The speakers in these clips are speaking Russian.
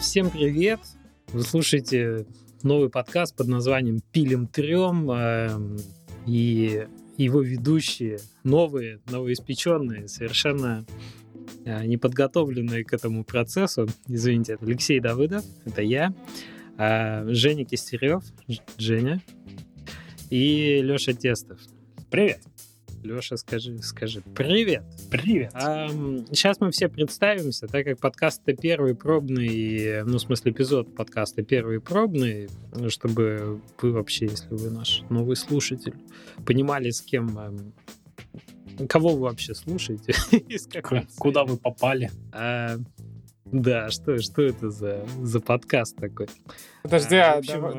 Всем привет! Вы слушаете новый подкаст под названием «ПИЛИМ, ТРёМ». И его ведущие, новоиспеченные, совершенно неподготовленные к этому процессу. Извините, это Алексей Давыдов, это я, Женя Кистерев, Женя, и Лёша Тестов. Привет! Лёша, скажи. Привет! Привет! Сейчас мы все представимся, так как подкаст-то первый пробный, эпизод подкаста первый пробный, чтобы вы вообще, если вы наш новый слушатель, понимали, с кем... Кого вы вообще слушаете? Куда вы попали? Да, что это за подкаст такой? Подожди,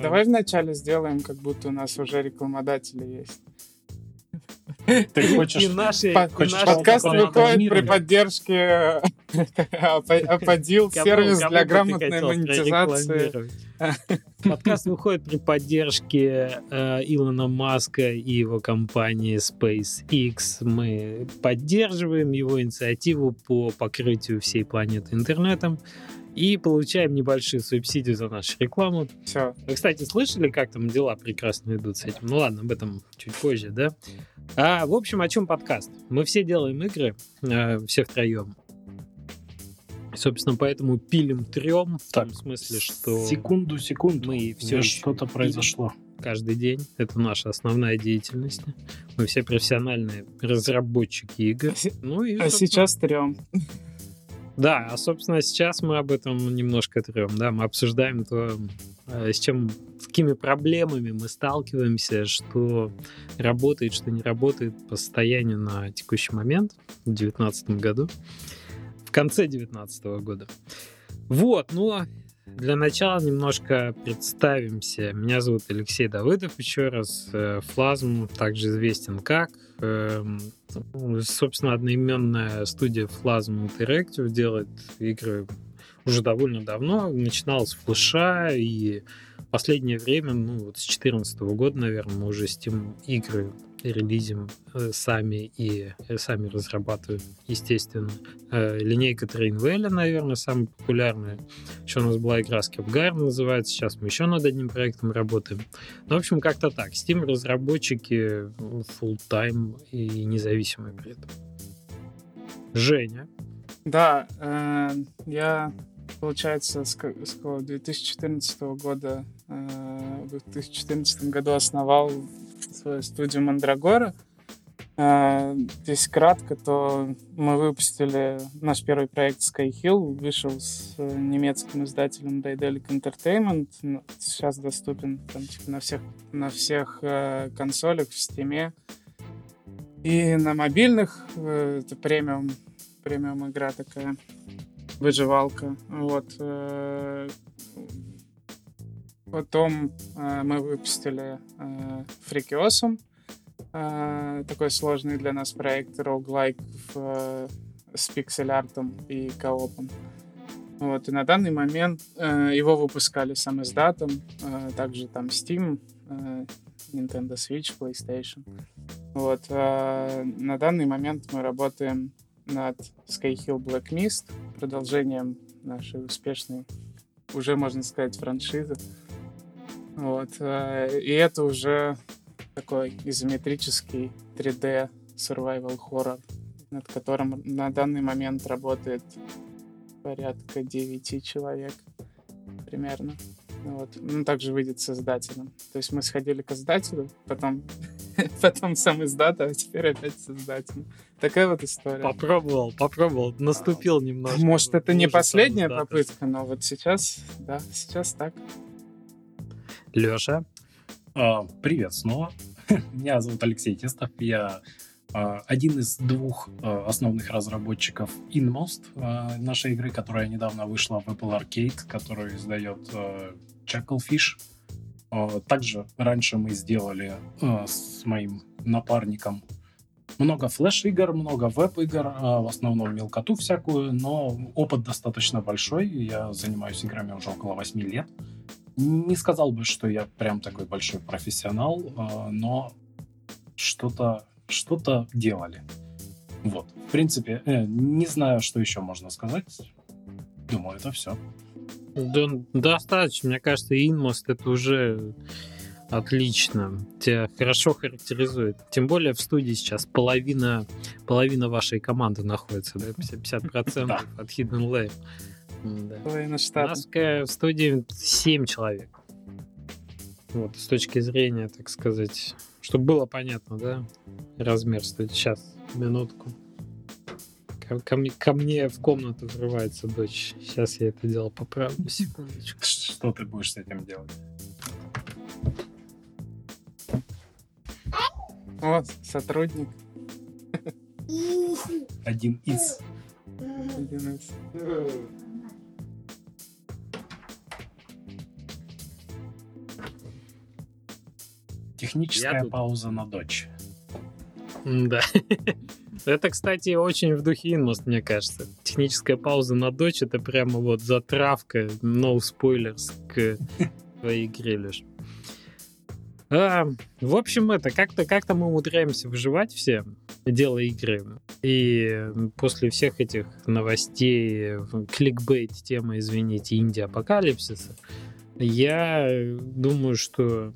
давай вначале сделаем, как будто у нас уже рекламодатели есть. Ты хочешь... Хочешь подкаст выходит при поддержке Appodeal, сервис для грамотной монетизации. Подкаст выходит при поддержке Илона Маска и его компании SpaceX. Мы поддерживаем его инициативу по покрытию всей планеты интернетом и получаем небольшие субсидии за нашу рекламу. Все. Вы, кстати, слышали, как там дела прекрасно идут с этим? Ну ладно, об этом чуть позже, да? В общем, о чем подкаст? Мы все делаем игры, все втроем. Собственно, поэтому пилим трем, в том смысле, что... Секунду. Мы все что-то произошло. Каждый день. Это наша основная деятельность. Мы все профессиональные разработчики игр. Сейчас трем. Да, собственно, сейчас мы об этом немножко трем, да, мы обсуждаем то, с какими проблемами мы сталкиваемся, что работает, что не работает по состоянию на текущий момент, в 2019 году, в конце 2019 года. Для начала немножко представимся. Меня зовут Алексей Давыдов, еще раз. Флазм также известен как. Собственно, одноименная студия Флазма Интеректива делает игры уже довольно давно. Начиналась с флеша, и в последнее время, с 2014 года, наверное, мы уже Steam игры релизим сами и сами разрабатываем, естественно. Линейка Train Valley, наверное, самая популярная. Еще у нас была игра Skipgar, называется. Сейчас мы еще над одним проектом работаем. В общем, как-то так. Steam разработчики full-time и независимые при этом. Женя. Да, я, получается, с 2014 года в 2014 году основал свою студию Мандрагора. Здесь кратко, то мы выпустили наш первый проект Skyhill, вышел с немецким издателем Daedalic Entertainment, сейчас доступен на всех консолях в Steam и на мобильных. Это премиум игра такая, выживалка. Потом мы выпустили Freakyosom, такой сложный для нас проект roguelike с пиксель-артом и коопом. И на данный момент его выпускали сам издатом, также там Steam, Nintendo Switch, PlayStation. На данный момент мы работаем над Skyhill Black Mist, продолжением нашей успешной, уже можно сказать, франшизы. И это уже такой изометрический 3D survival horror, над которым на данный момент работает порядка 9 человек примерно. Также выйдет с издателем. То есть мы сходили к издателю, потом сам издат, а теперь опять с издателем. Такая вот история. Попробовал, наступил немножко. Может, это не последняя попытка, но сейчас так. Лёша. Привет снова. Меня зовут Алексей Тестов. Я один из двух основных разработчиков Inmost, нашей игры, которая недавно вышла в Apple Arcade, которую издает Chucklefish. Также раньше мы сделали с моим напарником много флеш-игр, много веб-игр, в основном мелкоту всякую, но опыт достаточно большой. Я занимаюсь играми уже около 8 лет. Не сказал бы, что я прям такой большой профессионал, но что-то делали. В принципе, не знаю, что еще можно сказать. Думаю, это все. Да, достаточно. Мне кажется, Inmost это уже отлично. Тебя хорошо характеризует. Тем более в студии сейчас половина вашей команды находится, да? 50% от Hidden Lair. Да. У нас в студии 7 человек. Вот, с точки зрения, так сказать, чтобы было понятно, да, размер студии. Сейчас, минутку. Ко мне в комнату врывается дочь. Сейчас я это дело поправлю, секундочку. Что ты будешь с этим делать? Вот, сотрудник. Один из. Техническая пауза на дочь. Да. Это, кстати, очень в духе Inmost, мне кажется. Техническая пауза на дочь — это прямо вот затравка, no spoilers к твоей игре лишь. В общем, это как-то мы умудряемся выживать все, делая игры. И после всех этих новостей, кликбейт тема, извините, инди-апокалипсиса, я думаю, что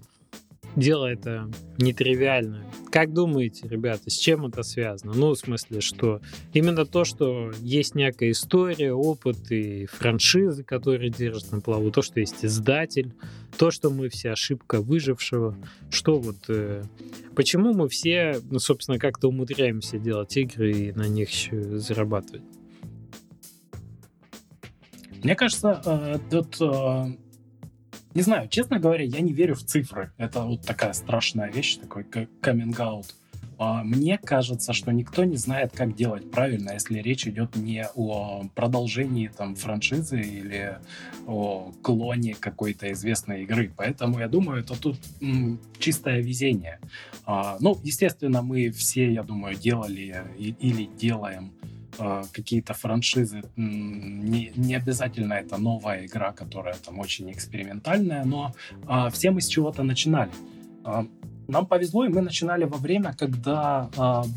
дело это нетривиальное. Как думаете, ребята, с чем это связано? Ну, в смысле, что именно то, что есть некая история, опыт и франшизы, которые держат на плаву, то, что есть издатель, то, что мы все ошибка выжившего, что вот... почему мы все, собственно, как-то умудряемся делать игры и на них еще зарабатывать? Мне кажется, тут... Не знаю, честно говоря, я не верю в цифры. Это вот такая страшная вещь, такой каминг-аут. Мне кажется, что никто не знает, как делать правильно, если речь идет не о продолжении там, франшизы или о клоне какой-то известной игры. Поэтому, я думаю, это тут чистое везение. Ну, естественно, мы все, я думаю, делали или делаем какие-то франшизы. Не обязательно это новая игра, которая там очень экспериментальная, но все мы с чего-то начинали. Нам повезло, и мы начинали во время, когда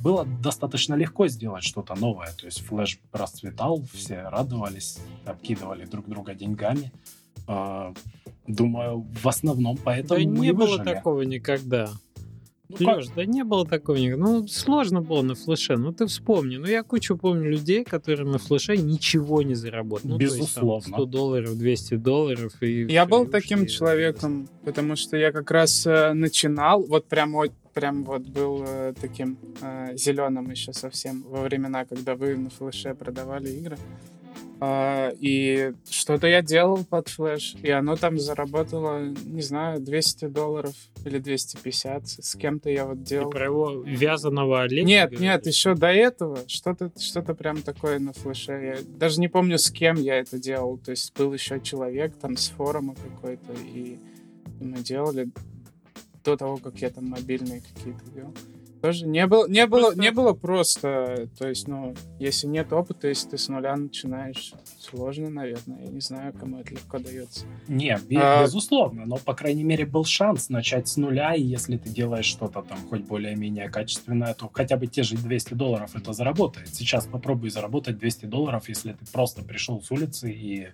было достаточно легко сделать что-то новое. То есть Flash расцветал, все радовались, обкидывали друг друга деньгами. Думаю, в основном поэтому мы и выжили. Да не было такого никогда. Лёш, да не было такого никогда. Ну, сложно было на флеше, ну ты вспомни. Ну, я кучу помню людей, которые на флеше ничего не заработали. Ну, безусловно. То есть, там, $100, $200. Я был таким человеком, потому что я как раз начинал, вот был таким зеленым еще совсем во времена, когда вы на флеше продавали игры. И что-то я делал под флеш, и оно там заработало, не знаю, $200 или 250. С кем-то я вот делал. Ты про его вязаного оленя? Нет, еще до этого что-то прям такое на флеше. Я даже не помню, с кем я это делал. То есть был еще человек там с форума какой-то, и мы делали до того, как я там мобильные какие-то делал. Тоже не было просто, то есть, ну, если нет опыта, если ты с нуля начинаешь, сложно, наверное, я не знаю, кому это легко дается. Нет, безусловно, но, по крайней мере, был шанс начать с нуля, и если ты делаешь что-то там хоть более-менее качественное, то хотя бы те же $200 это заработает. Сейчас попробуй заработать $200, если ты просто пришел с улицы и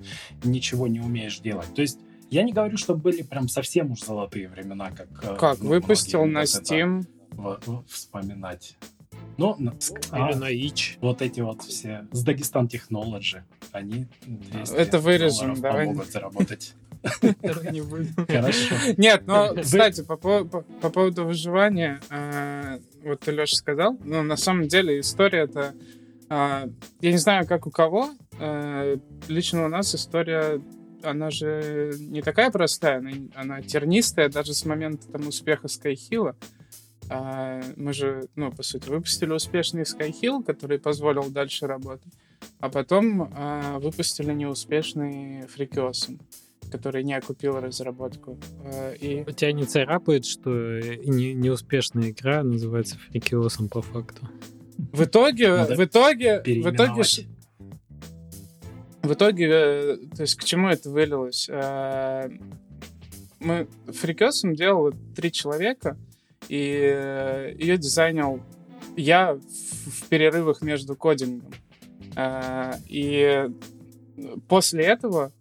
ничего не умеешь делать. То есть, я не говорю, что были прям совсем уж золотые времена, как ну, выпустил на Steam... вспоминать. Но на ИЧ. Вот эти вот все с Дагестан Технологи, они это вырежем, давай. Помогут заработать. Хорошо. Нет, но, кстати, по поводу выживания, вот ты, Леша, сказал, но на самом деле история-то, я не знаю, как у кого, лично у нас история, она же не такая простая, она тернистая, даже с момента там успеха Skyhill'а. Мы же, ну, по сути, выпустили успешный Skyhill, который позволил дальше работать, а потом выпустили неуспешный Freakyosom, который не окупил разработку. Тебя не царапает, что неуспешная игра называется Freakyosom по факту? В итоге, то есть к чему это вылилось? Мы Freakyosom делали 3 человека, и ее дизайнил я в перерывах между кодингом. И после этого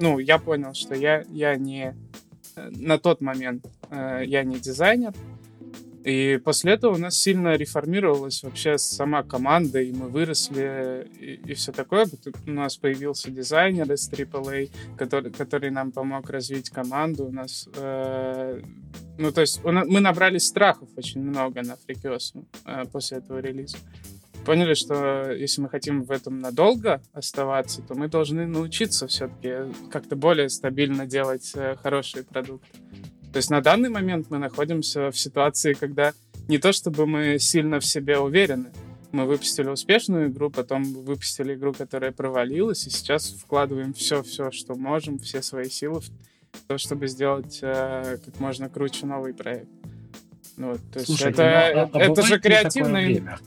ну, я понял, что я не... На тот момент я не дизайнер. И после этого у нас сильно реформировалась вообще сама команда, и мы выросли, и все такое. У нас появился дизайнер из AAA, который нам помог развить команду. У нас, ну, то есть мы набрали страхов очень много на Freakyosom после этого релиза. Поняли, что если мы хотим в этом надолго оставаться, то мы должны научиться все-таки как-то более стабильно делать хорошие продукты. То есть на данный момент мы находимся в ситуации, когда не то чтобы мы сильно в себе уверены. Мы выпустили успешную игру, потом выпустили игру, которая провалилась, и сейчас вкладываем все, что можем, все свои силы в то, чтобы сделать как можно круче новый проект. Ну, то есть это же креативная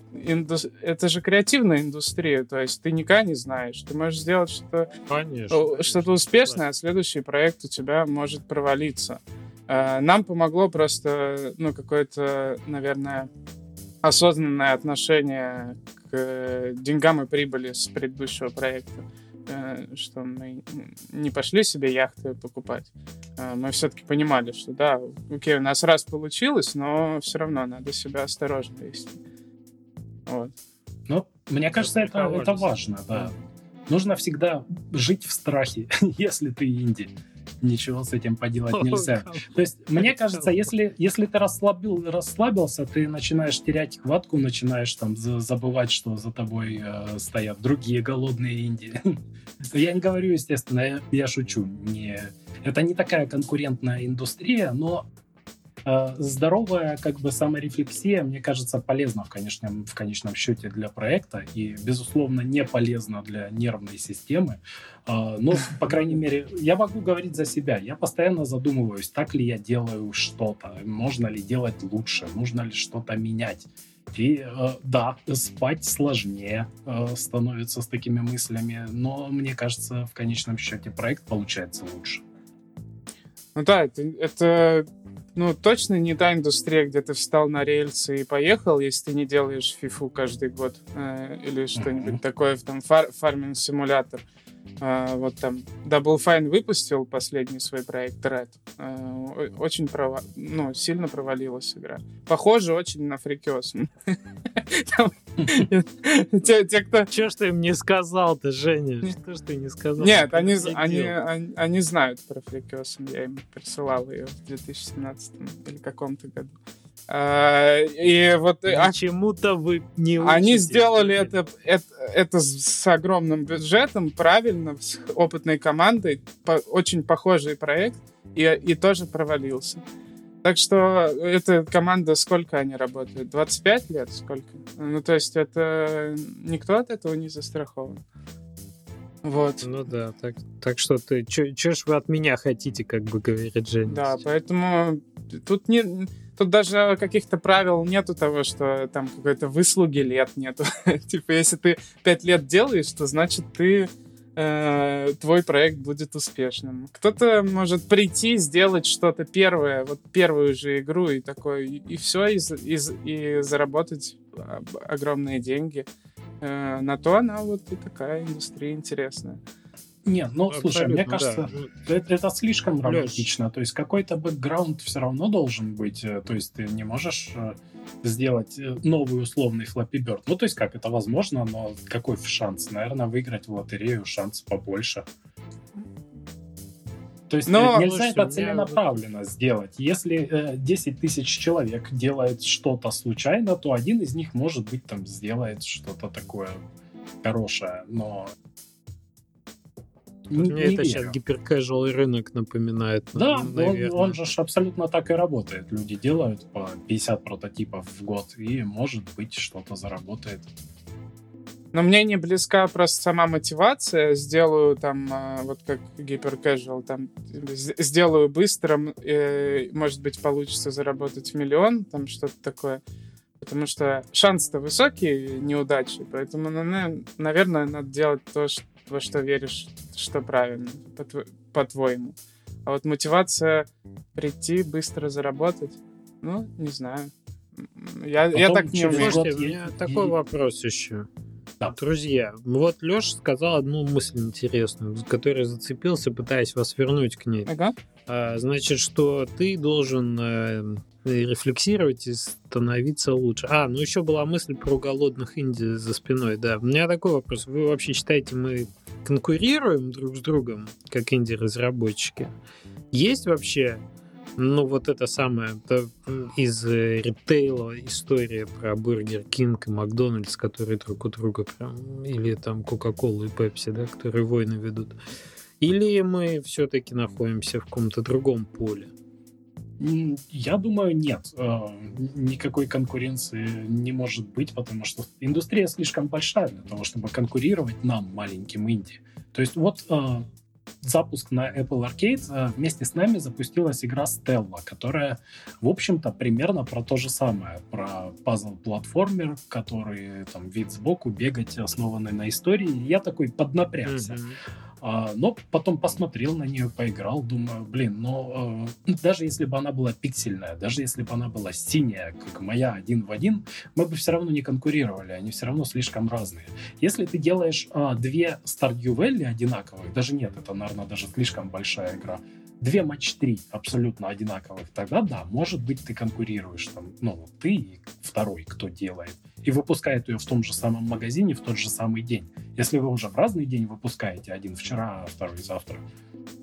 индустрия, то есть ты никак не знаешь, ты можешь сделать что-то успешное, а следующий проект у тебя может провалиться. Нам помогло просто, ну, какое-то, наверное, осознанное отношение к деньгам и прибыли с предыдущего проекта, что мы не пошли себе яхты покупать. Мы все-таки понимали, что да, окей, у нас раз получилось, но все равно надо себя осторожно вести. Вот. Ну, мне кажется, это важно, да. Нужно всегда жить в страхе, если ты инди. Ничего с этим поделать нельзя. То есть, мне кажется, если ты расслабился, ты начинаешь терять хватку, начинаешь там забывать, что за тобой стоят другие голодные инди. Я не говорю, естественно, я шучу. Это не такая конкурентная индустрия, но здоровая как бы саморефлексия, мне кажется, полезна в конечном счете для проекта и, безусловно, не полезна для нервной системы. Но, по крайней мере, я могу говорить за себя. Я постоянно задумываюсь, так ли я делаю что-то, можно ли делать лучше, нужно ли что-то менять. И да, спать сложнее становится с такими мыслями, но, мне кажется, в конечном счете проект получается лучше. Ну да, это... Ну, точно не та индустрия, где ты встал на рельсы и поехал, если ты не делаешь фифу каждый год или что-нибудь такое, там, фарминг-симулятор. Вот там Double Fine выпустил последний свой проект Red. Очень сильно провалилась игра. Похоже очень на Freakyosom. Чего ж ты им не сказал-то, Женя? Что ж ты не сказал? Нет, они знают про Freakyosom. Я им присылал ее в 2017 или каком-то году. И вот чему-то вы не учите. Они сделали это с огромным бюджетом, правильно, с опытной командой, очень похожий проект, и тоже провалился. Так что эта команда, сколько они работают? 25 лет? Сколько? Ну, то есть это никто от этого не застрахован. Вот. Ну да, так что ты... Чё ж вы от меня хотите, как бы говорит Женя? Да, поэтому тут не... Тут даже каких-то правил нету того, что там какой-то выслуги лет нету. Типа, если ты 5 лет делаешь, то значит твой проект будет успешным. Кто-то может прийти, сделать что-то первое, вот первую же игру и такое, и все, и заработать огромные деньги. На то она вот и такая индустрия интересная. Нет, ну, слушай, мне кажется, да. это слишком романтично. То есть какой-то бэкграунд все равно должен быть. То есть ты не можешь сделать новый условный Флэппи Бёрд. Ну, то есть как, это возможно, но какой шанс? Наверное, выиграть в лотерею шанс побольше. То есть нельзя это целенаправленно сделать. Если 10 тысяч человек делает что-то случайно, то один из них, может быть, там сделает что-то такое хорошее, но... Мне это сейчас гиперкэжуал рынок напоминает. Да, он же абсолютно так и работает. Люди делают по 50 прототипов в год, и, может быть, что-то заработает. Но мне не близка просто сама мотивация. Сделаю там, вот как гиперкэжуал, там, сделаю быстро, может быть, получится заработать миллион, там что-то такое. Потому что шанс-то высокий, неудачи, поэтому, наверное, надо делать то, что во что веришь, что правильно, по-твоему. А вот мотивация прийти, быстро заработать, ну, не знаю. Я так не умею. Слушайте, у меня такой вопрос еще. Да. Друзья, вот Леша сказал одну мысль интересную, за которой зацепился, пытаясь вас вернуть к ней. Ага. Значит, что ты должен рефлексировать и становиться лучше. Ну еще была мысль про голодных инди за спиной, да. У меня такой вопрос. Вы вообще считаете, мы конкурируем друг с другом, как инди-разработчики? Есть вообще... вот это самое из ритейла история про Бургер Кинг и Макдональдс, которые друг у друга прям, или там Кока-Колу и Пепси, да, которые войны ведут. Или мы все-таки находимся в каком-то другом поле? Я думаю, нет. Никакой конкуренции не может быть, потому что индустрия слишком большая для того, чтобы конкурировать нам, маленьким инди. То есть вот... запуск на Apple Arcade, вместе с нами запустилась игра Stella, которая, в общем-то, примерно про то же самое, про пазл-платформер, который там вид сбоку, бегать, основанный на истории. Я такой поднапрягся. Но потом посмотрел на нее, поиграл, думаю, даже если бы она была пиксельная, даже если бы она была синяя, как моя, один в один, мы бы все равно не конкурировали, они все равно слишком разные. Если ты делаешь две Stardew Valley одинаковых, даже нет, это, наверное, даже слишком большая игра, две матч-3 абсолютно одинаковых, тогда да, может быть, ты конкурируешь, там, ты и второй, кто делает, и выпускает ее в том же самом магазине в тот же самый день. Если вы уже в разный день выпускаете, один вчера, второй завтра,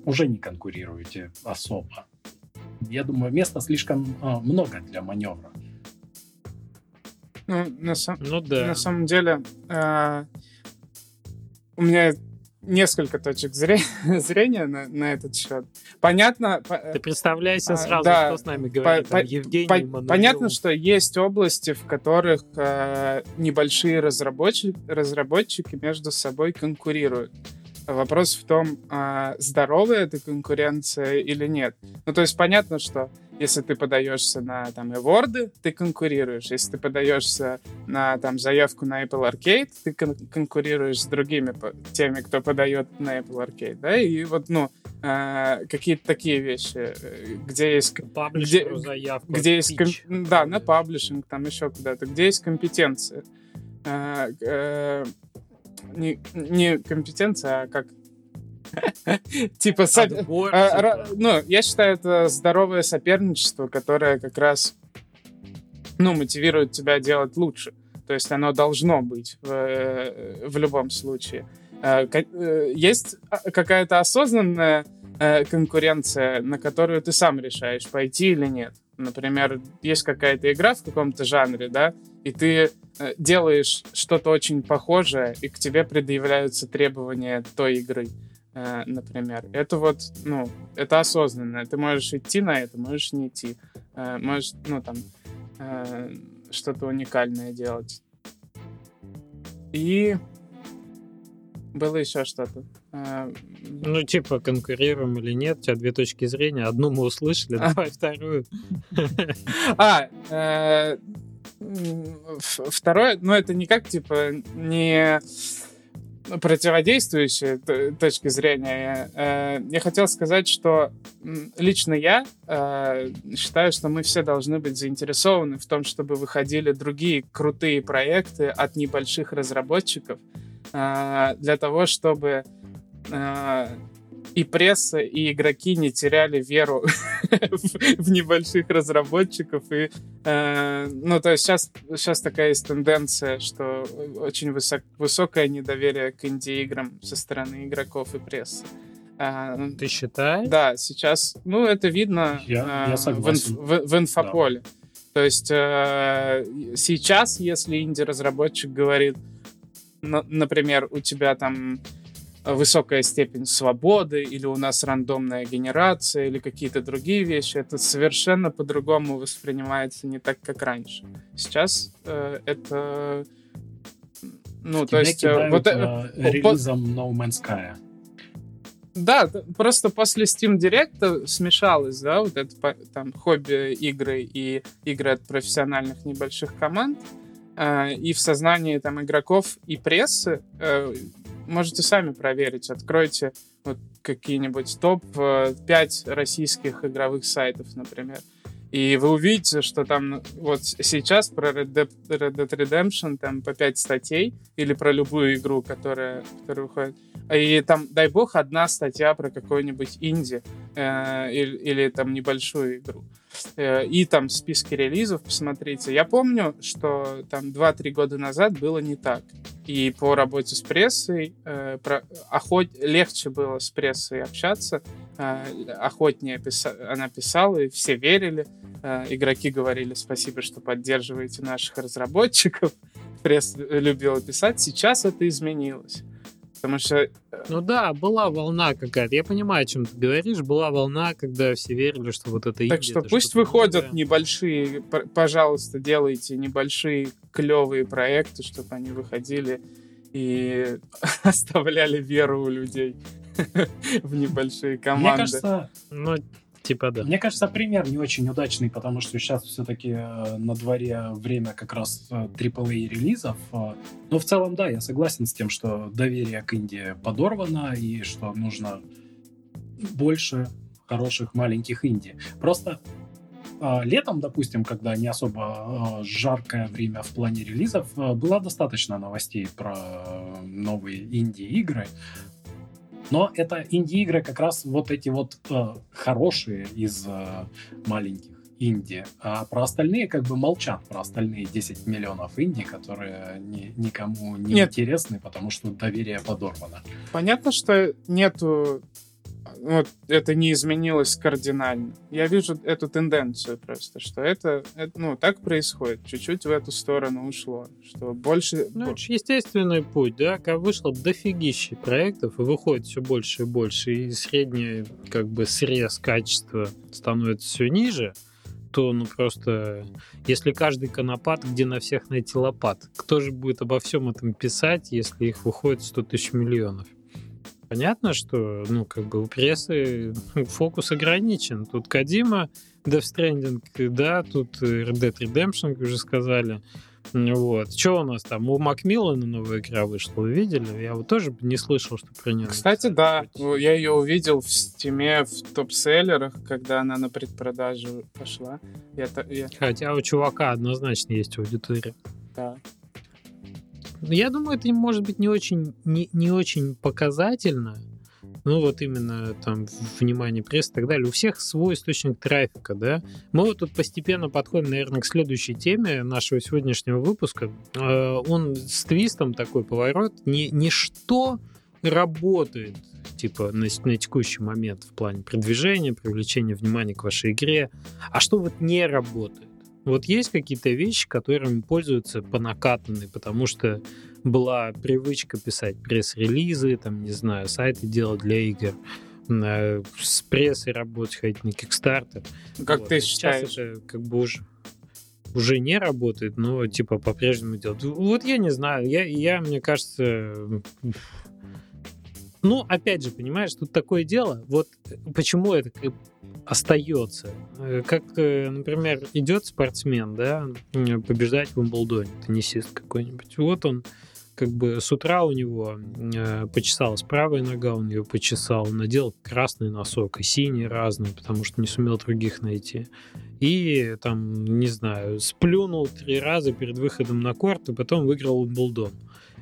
уже не конкурируете особо. Я думаю, места слишком много для маневра. Да. На самом деле, у меня несколько точек зрения на этот счет. Понятно... Ты представляйся сразу, что с нами говорит Евгений Мануэлов. Понятно, что есть области, в которых небольшие разработчики между собой конкурируют. Вопрос в том, здоровая эта конкуренция или нет. То есть понятно, что если ты подаешься на эворды, ты конкурируешь. Если ты подаешься на заявку на Apple Arcade, ты конкурируешь с другими, теми, кто подает на Apple Arcade. Да? И какие-то такие вещи, где есть... Паблишеру заявку. Где есть, на паблишинг, еще куда-то. Где есть компетенция. Не компетенция, а как... я считаю, это здоровое соперничество, которое как раз мотивирует тебя делать лучше. То есть оно должно быть в любом случае. Есть какая-то осознанная конкуренция, на которую ты сам решаешь, пойти или нет. Например, есть какая-то игра в каком-то жанре, да, и ты делаешь что-то очень похожее, и к тебе предъявляются требования той игры, например. Это это осознанно. Ты можешь идти на это, можешь не идти. Можешь, что-то уникальное делать. И было еще что-то. Конкурируем или нет, у тебя две точки зрения. Одну мы услышали, давай вторую. Второе, это никак, не противодействующие точки зрения. Я хотел сказать, что лично я считаю, что мы все должны быть заинтересованы в том, чтобы выходили другие крутые проекты от небольших разработчиков, для того, чтобы и пресса, и игроки не теряли веру в небольших разработчиков. И, сейчас такая есть тенденция, что очень высокое недоверие к инди-играм со стороны игроков и прессы. Ты считаешь? Да, сейчас, это видно я согласен. В инфополе. Да. То есть сейчас, если инди-разработчик говорит, например, у тебя высокая степень свободы, или у нас рандомная генерация, или какие-то другие вещи, это совершенно по-другому воспринимается, не так, как раньше. Сейчас это... то есть... релизом No Man's Sky. Да, просто после Steam Direct смешалось, да, вот это хобби-игры и игры от профессиональных небольших команд, и в сознании игроков и прессы. Можете сами проверить. Откройте какие-нибудь топ-5 российских игровых сайтов, например. И вы увидите, что там вот сейчас про Red Dead Redemption там по 5 статей, или про любую игру, которая выходит. И там, дай бог, одна статья про какой-нибудь инди или там небольшую игру. И там списки релизов, посмотрите. Я помню, что там 2-3 года назад было не так. И по работе с прессой легче было с прессой общаться, охотнее она писала, и все верили. Игроки говорили: спасибо, что поддерживаете наших разработчиков. Пресса любила писать. Сейчас это изменилось. Потому что... Ну да, была волна какая-то. Я понимаю, о чем ты говоришь. Была волна, когда все верили, что вот это... Так что пусть выходят небольшие... Пожалуйста, делайте небольшие клевые проекты, чтобы они выходили и оставляли веру у людей в небольшие команды. Мне кажется... Ну, типа да. Мне кажется, пример не очень удачный, потому что сейчас все-таки на дворе время как раз AAA-релизов. Но в целом, да, я согласен с тем, что доверие к инди подорвано, и что нужно больше хороших маленьких инди. Просто летом, допустим, когда не особо жаркое время в плане релизов, было достаточно новостей про новые инди-игры. Но это инди-игры как раз вот эти вот хорошие из маленьких инди. А про остальные как бы молчат, про остальные 10 миллионов инди, которые никому не интересны, потому что доверие подорвано. Понятно, что нету... Вот это не изменилось кардинально. Я вижу эту тенденцию просто, что это ну, так происходит. Чуть-чуть в эту сторону ушло. Что больше... Ну, это естественный путь, да? Когда вышло дофигище проектов, и выходит все больше и больше, и средний, как бы, срез качества становится все ниже, то, ну, просто... Если каждый конопат, где на всех найти лопат? Кто же будет обо всем этом писать, если их выходит 100 тысяч миллионов? Понятно, что, ну, как бы у прессы фокус ограничен. Тут Кодима, Death Stranding, да, тут Red Dead Redemption, как уже сказали. Вот. Что у нас там? У Макмиллана новая игра вышла, вы видели? Я вот тоже не слышал, что про нее. Кстати, да, я ее увидел в Стиме, в топ-селлерах, когда она на предпродажу пошла. Хотя у чувака однозначно есть аудитория. Да. Я думаю, это может быть не очень показательно. Ну, вот именно там внимание прессы и так далее. У всех свой источник трафика, да. Мы вот тут постепенно подходим, наверное, к следующей теме нашего сегодняшнего выпуска. Он с твистом такой поворот. Ничто работает, типа, на текущий момент в плане продвижения, привлечения внимания к вашей игре. А что вот не работает? Вот есть какие-то вещи, которыми пользуются по накатанной, потому что была привычка писать пресс-релизы, там, не знаю, сайты делать для игр, с прессой работать, ходить на Kickstarter. Как вот. Ты считаешь? Сейчас это как бы уже не работает, но типа по-прежнему делать. Вот я не знаю, я мне кажется... Ну, опять же, понимаешь, тут такое дело, вот почему это остается. Как, например, идет спортсмен, да, побеждать в Уимблдоне, теннисист какой-нибудь. Вот он, как бы, с утра у него почесалась правая нога, он ее почесал, надел красный носок и синий разный, потому что не сумел других найти. И, там, не знаю, сплюнул 3 раза перед выходом на корт, и потом выиграл Уимблдон.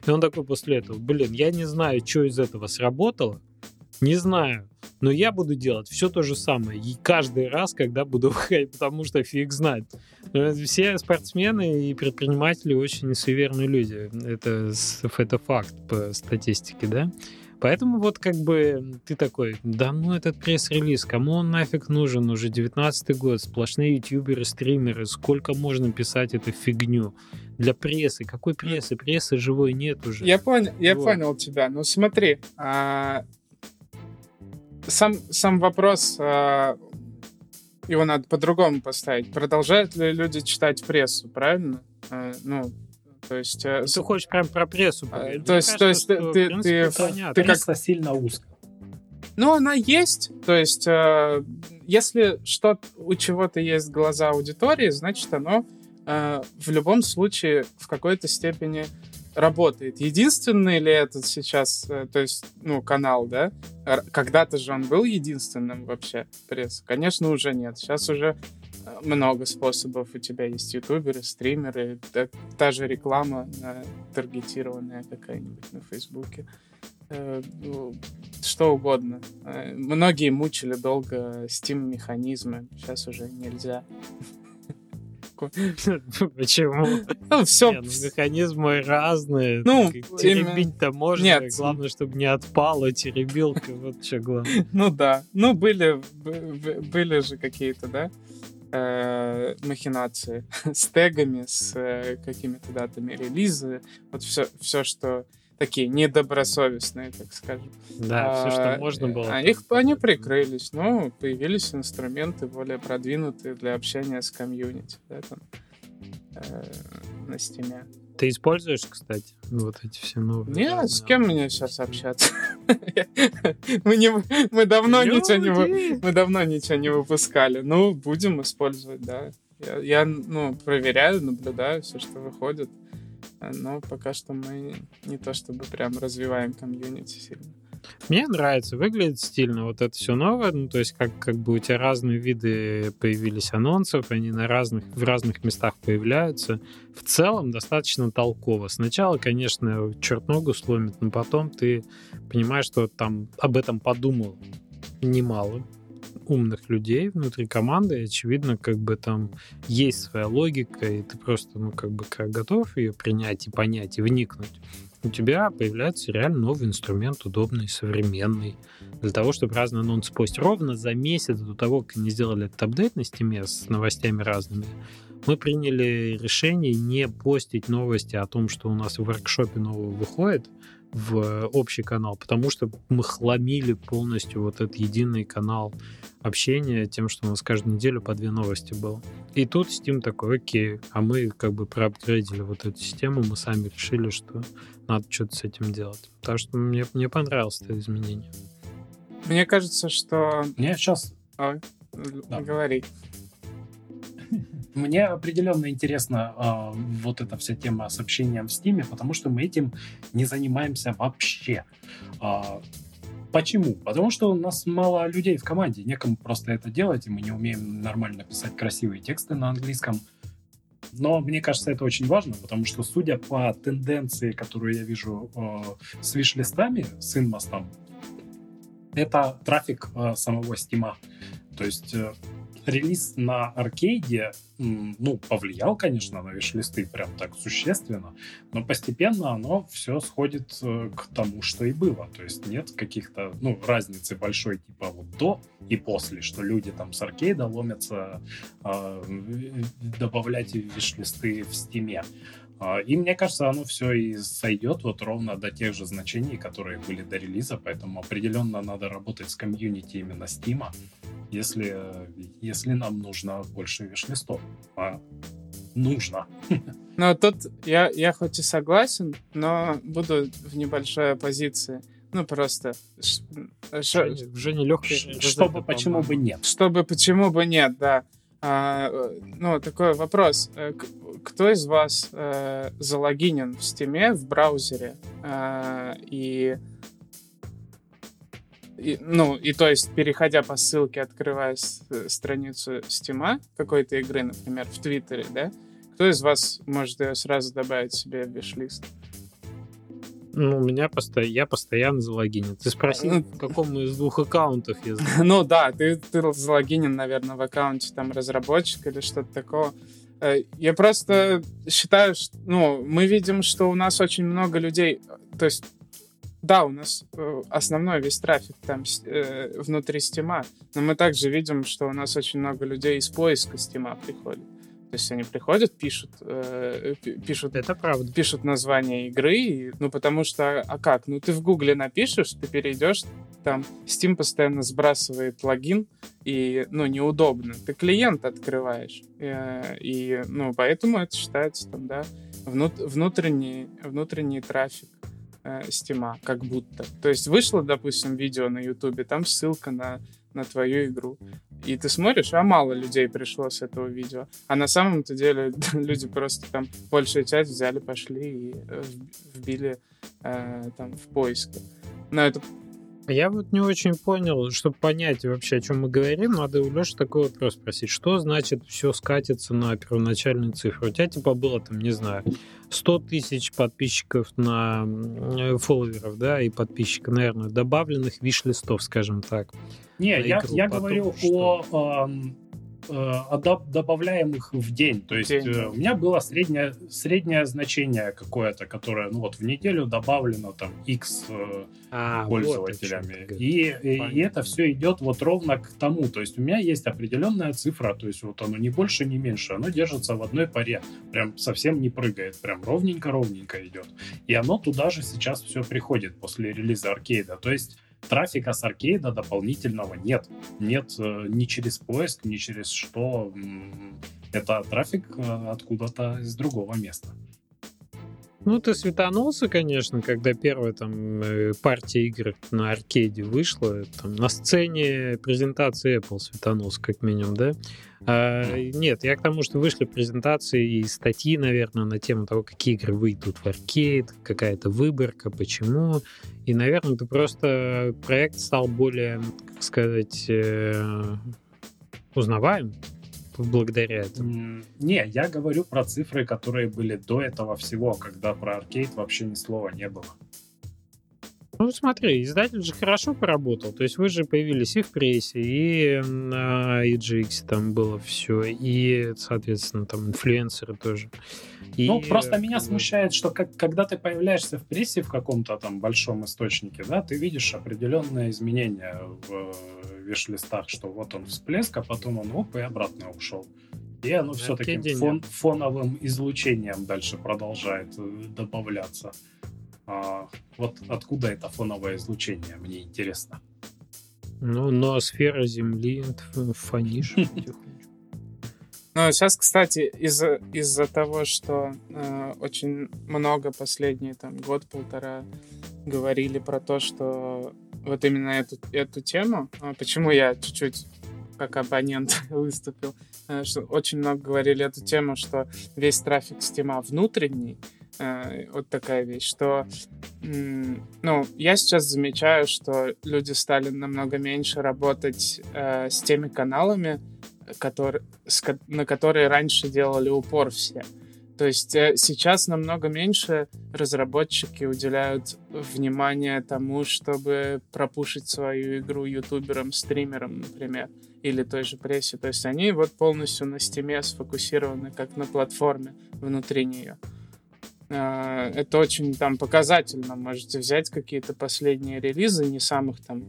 И он такой после этого: блин, я не знаю, что из этого сработало, не знаю, но я буду делать все то же самое. И каждый раз, когда буду выходить, потому что фиг знает. Все спортсмены и предприниматели очень суеверные люди. Это факт по статистике, да? Поэтому вот как бы ты такой: да ну этот пресс-релиз, кому он нафиг нужен? Уже 19-й год, сплошные ютуберы, стримеры, сколько можно писать эту фигню? Для прессы, какой прессы? Прессы живой нет уже. Я понял тебя, ну смотри, сам вопрос, его надо по-другому поставить. Продолжают ли люди читать прессу, правильно? Ну... То есть, ты хочешь прям про прессу поговорить? Пресса сильно узкая. Ну, она есть. То есть, если у чего-то есть глаза аудитории, значит, оно в любом случае в какой-то степени работает. Единственный ли этот сейчас, то есть, ну, канал, да? Когда-то же он был единственным вообще пресса. Конечно, уже нет. Сейчас уже много способов. У тебя есть ютуберы, стримеры, та же реклама, таргетированная какая-нибудь на Фейсбуке. Что угодно. Многие мучили долго Steam-механизмы. Сейчас уже нельзя. Почему? Ну, все. Нет, механизмы разные. Ну, теребить-то можно. Нет. Главное, чтобы не отпала теребилка. Вот что главное. Ну да. Ну, были же какие-то, да, махинации с тегами, с какими-то датами релиза. Вот все, что такие недобросовестные, так скажем. Да, все, что можно было. Они прикрылись, но появились инструменты более продвинутые для общения с комьюнити, да, там, на стиме. Ты используешь, кстати, вот эти все новые? Нет, с кем мне сейчас общаться? Мы давно ничего не выпускали. Ну, будем использовать, да. Я, проверяю, наблюдаю все, что выходит. Но пока что мы не то чтобы прям развиваем комьюнити сильно. Мне нравится, выглядит стильно. Вот это все новое, то есть как бы у тебя разные виды появились анонсов, они в разных местах появляются. В целом достаточно толково. Сначала, конечно, черт ногу сломит, но потом ты понимаешь, что там об этом подумал немало умных людей внутри команды, и, очевидно, как бы там есть своя логика, и ты просто, как готов ее принять и понять, и вникнуть. У тебя появляется реально новый инструмент, удобный, современный, для того, чтобы разные анонсы постить. Ровно за месяц до того, как они сделали этот апдейт на Steam с новостями разными, мы приняли решение не постить новости о том, что у нас в воркшопе нового выходит, в общий канал, потому что мы хламили полностью вот этот единый канал общения тем, что у нас каждую неделю по 2 новости было. И тут Steam такой: окей, а мы как бы проапгрейдили вот эту систему, мы сами решили, что надо что-то с этим делать. Так что мне понравилось это изменение. Мне кажется, что... Говори. Мне определенно интересна вот эта вся тема с общением в Steam, потому что мы этим не занимаемся вообще. Почему? Потому что у нас мало людей в команде, некому просто это делать, и мы не умеем нормально писать красивые тексты на английском. Но мне кажется, это очень важно, потому что, судя по тенденции, которую я вижу с виш-листами, с Inmost, это трафик самого Steam. То есть... Релиз на аркейде, повлиял, конечно, на виш-листы прям так существенно, но постепенно оно все сходит к тому, что и было. То есть нет каких-то, разницы большой, типа вот до и после, что люди там с аркейда ломятся добавлять виш-листы в стиме. И мне кажется, оно все и сойдет вот ровно до тех же значений, которые были до релиза, поэтому определенно надо работать с комьюнити именно Steam, если нам нужно больше виш-листов. Нужно. Но тут я хоть и согласен, но буду в небольшой оппозиции. Просто... Уже нелегкое... Почему бы нет. Почему бы нет, да. Такой вопрос. Кто из вас залогинен в Steam, в браузере? И то есть, переходя по ссылке, открывая страницу Steam, какой-то игры, например, в Твиттере, да? Кто из вас может ее сразу добавить себе в виш-лист? Я постоянно залогинен. Ты спросил, в каком из двух аккаунтов я залогинен. Ты залогинен, наверное, в аккаунте там разработчика или что-то такого. Я просто считаю, что, мы видим, что у нас очень много людей, то есть, да, у нас основной весь трафик там внутри Steam, но мы также видим, что у нас очень много людей из поиска Steam приходит. То есть они приходят, пишут, это правда. Пишут название игры, потому что, как? Ты в Гугле напишешь, ты перейдешь, там Steam постоянно сбрасывает логин, и, неудобно. Ты клиент открываешь, и поэтому это считается там, да, внутренний трафик Steam, как будто. То есть вышло, допустим, видео на Ютубе, там ссылка на твою игру. И ты смотришь, мало людей пришло с этого видео. А на самом-то деле люди просто там большую часть взяли, пошли и вбили там в поиске. Но это Я вот не очень понял, чтобы понять вообще, о чем мы говорим, надо у Леши такой вопрос спросить. Что значит все скатится на первоначальные цифры? У тебя типа было там, не знаю, 100 тысяч подписчиков на фолловеров, да, и подписчиков, наверное, добавленных виш-листов, скажем так. Не, я говорю о добавляемых в день. То есть у меня было среднее значение какое-то, которое, ну вот, в неделю добавлено там X пользователями. Вот и это все идет вот ровно к тому. То есть у меня есть определенная цифра, то есть вот оно не больше, не меньше, оно держится в одной паре, прям совсем не прыгает, прям ровненько-ровненько идет. И оно туда же сейчас все приходит после релиза аркейда. То есть трафика с аркейда дополнительного нет. Нет ни через поиск, ни через что. Это трафик откуда-то из другого места. Ну, ты светанулся, конечно, когда первая там партия игр на аркейде вышла. Там, на сцене презентации Apple светанулся, как минимум, да? Нет, я к тому, что вышли презентации и статьи, наверное, на тему того, какие игры выйдут в аркейд, какая-то выборка, почему. И, наверное, ты просто проект стал более, как сказать, узнаваем благодаря этому. Не, я говорю про цифры, которые были до этого всего, когда про аркейд вообще ни слова не было. Ну, смотри, издатель же хорошо поработал. То есть вы же появились и в прессе, и на EGX там было все, и, соответственно, там инфлюенсеры тоже. И... Ну, просто меня смущает, что когда ты появляешься в прессе в каком-то там большом источнике, да, ты видишь определенные изменения в виш-листах, что вот он всплеск, а потом он оп, и обратно ушел. И оно все таким фоновым излучением дальше продолжает добавляться. Вот откуда это фоновое излучение, мне интересно. Ну, ноосфера Земли, фонишь. Ну, сейчас, кстати, из-за того, что очень много последние там год-полтора говорили про то, что вот именно эту тему, почему я чуть-чуть как оппонент выступил, что очень много говорили эту тему, что весь трафик Steam внутренний. Вот такая вещь, что ну, я сейчас замечаю, что люди стали намного меньше работать с теми каналами, на которые раньше делали упор все. То есть сейчас намного меньше разработчики уделяют внимание тому, чтобы пропушить свою игру ютуберам, стримерам, например, или той же прессе. То есть они вот полностью на Стиме сфокусированы как на платформе внутри нее. Это очень там показательно. Можете взять какие-то последние релизы не самых там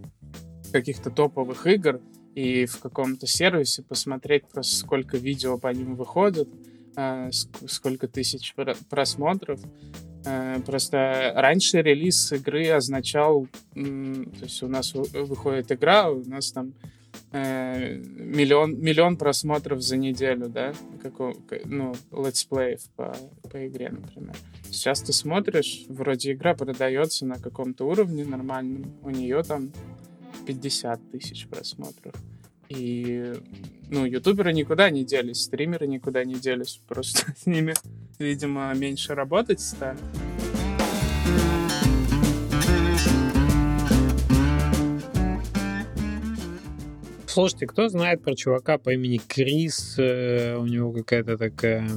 каких-то топовых игр и в каком-то сервисе посмотреть просто сколько видео по ним выходит, сколько тысяч просмотров. Просто раньше релиз игры означал, то есть у нас выходит игра, у нас там миллион просмотров за неделю, да, ну, летсплеев по игре, например. Сейчас ты смотришь, вроде игра продается на каком-то уровне нормальном, у нее там 50 тысяч просмотров. И, ну, ютуберы никуда не делись, стримеры никуда не делись, просто с ними, видимо, меньше работать стали. Слушайте, кто знает про чувака по имени Крис? У него какая-то такая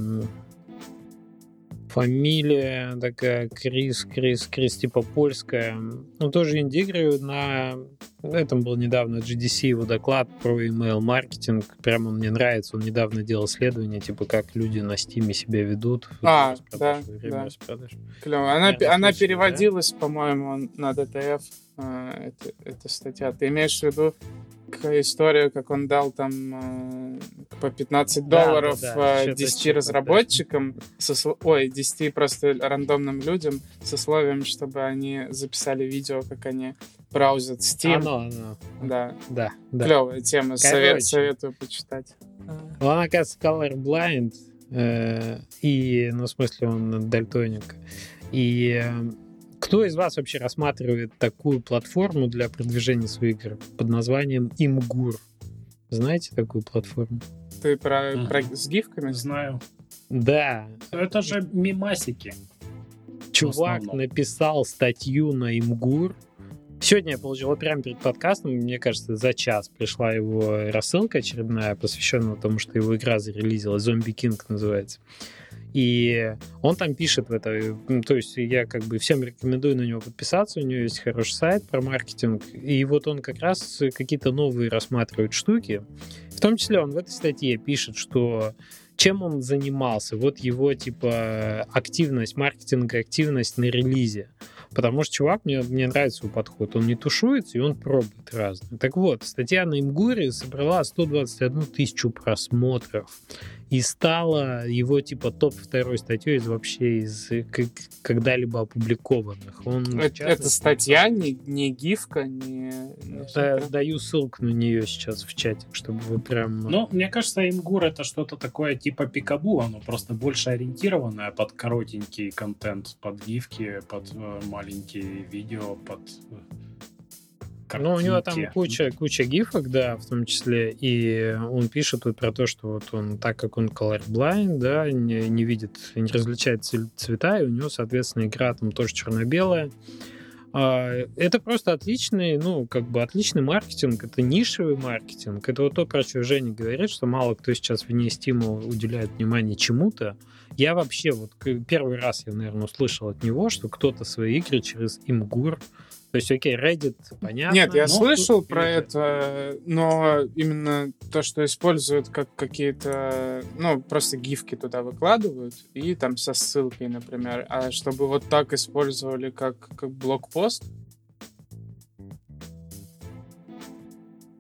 фамилия такая, Крис, типа польская. Ну, тоже инди-игры на... этом был недавно GDC его доклад про email-маркетинг. Прям он мне нравится. Он недавно делал исследование, типа, как люди на Steam себя ведут. Да. Клево. Она переводилась, да? По-моему, на DTF. Это статья. Ты имеешь в виду историю, как он дал там по $15 10 разработчикам, да. 10 просто рандомным людям со словом, чтобы они записали видео, как они браузят Steam. Да. Клевая тема, советую почитать. Он, оказывается, colorblind, и, ну, в смысле, он дальтоник. И кто из вас вообще рассматривает такую платформу для продвижения своих игр под названием Imgur? Знаете такую платформу? Ты про с гифками? Знаю. Да. Это же мемасики. Чувак написал статью на Imgur Сегодня я получил прямо перед подкастом, мне кажется, за час пришла его рассылка очередная, посвященная тому, что его игра зарелизилась, Zombie King называется. И он там пишет в это, то есть я как бы всем рекомендую на него подписаться, у него есть хороший сайт про маркетинг, и вот он как раз какие-то новые рассматривает штуки, в том числе он в этой статье пишет, что чем он занимался, вот его типа активность, маркетинговая активность на релизе, потому что чувак, мне нравится его подход, он не тушуется и он пробует разное. Так вот, статья на Imgur собрала 121 тысячу просмотров и стала его типа топ-2 статьей из когда-либо опубликованных. Эта статья не гифка, не... Даю ссылку на нее сейчас в чате, чтобы вы прям... Ну, мне кажется, Imgur это что-то такое типа пикабу, оно просто больше ориентированное под коротенький контент, под гифки, под маленькие видео, под... Картинки. Ну, у него там куча гифок, да, в том числе, и он пишет вот про то, что вот он, так как он colorblind, да, не видит, не различает цвета, и у него, соответственно, игра там тоже черно-белая. Это просто отличный, отличный маркетинг, это нишевый маркетинг, это вот то, про что Женя говорит, что мало кто сейчас вне стимула уделяет внимание чему-то. Я вообще, вот первый раз я, наверное, услышал от него, что кто-то свои игры через Imgur. То есть, окей, Reddit, понятно. Нет, я слышал про это, но именно то, что используют как какие-то, просто гифки туда выкладывают, и там со ссылкой, например. А чтобы вот так использовали как блокпост?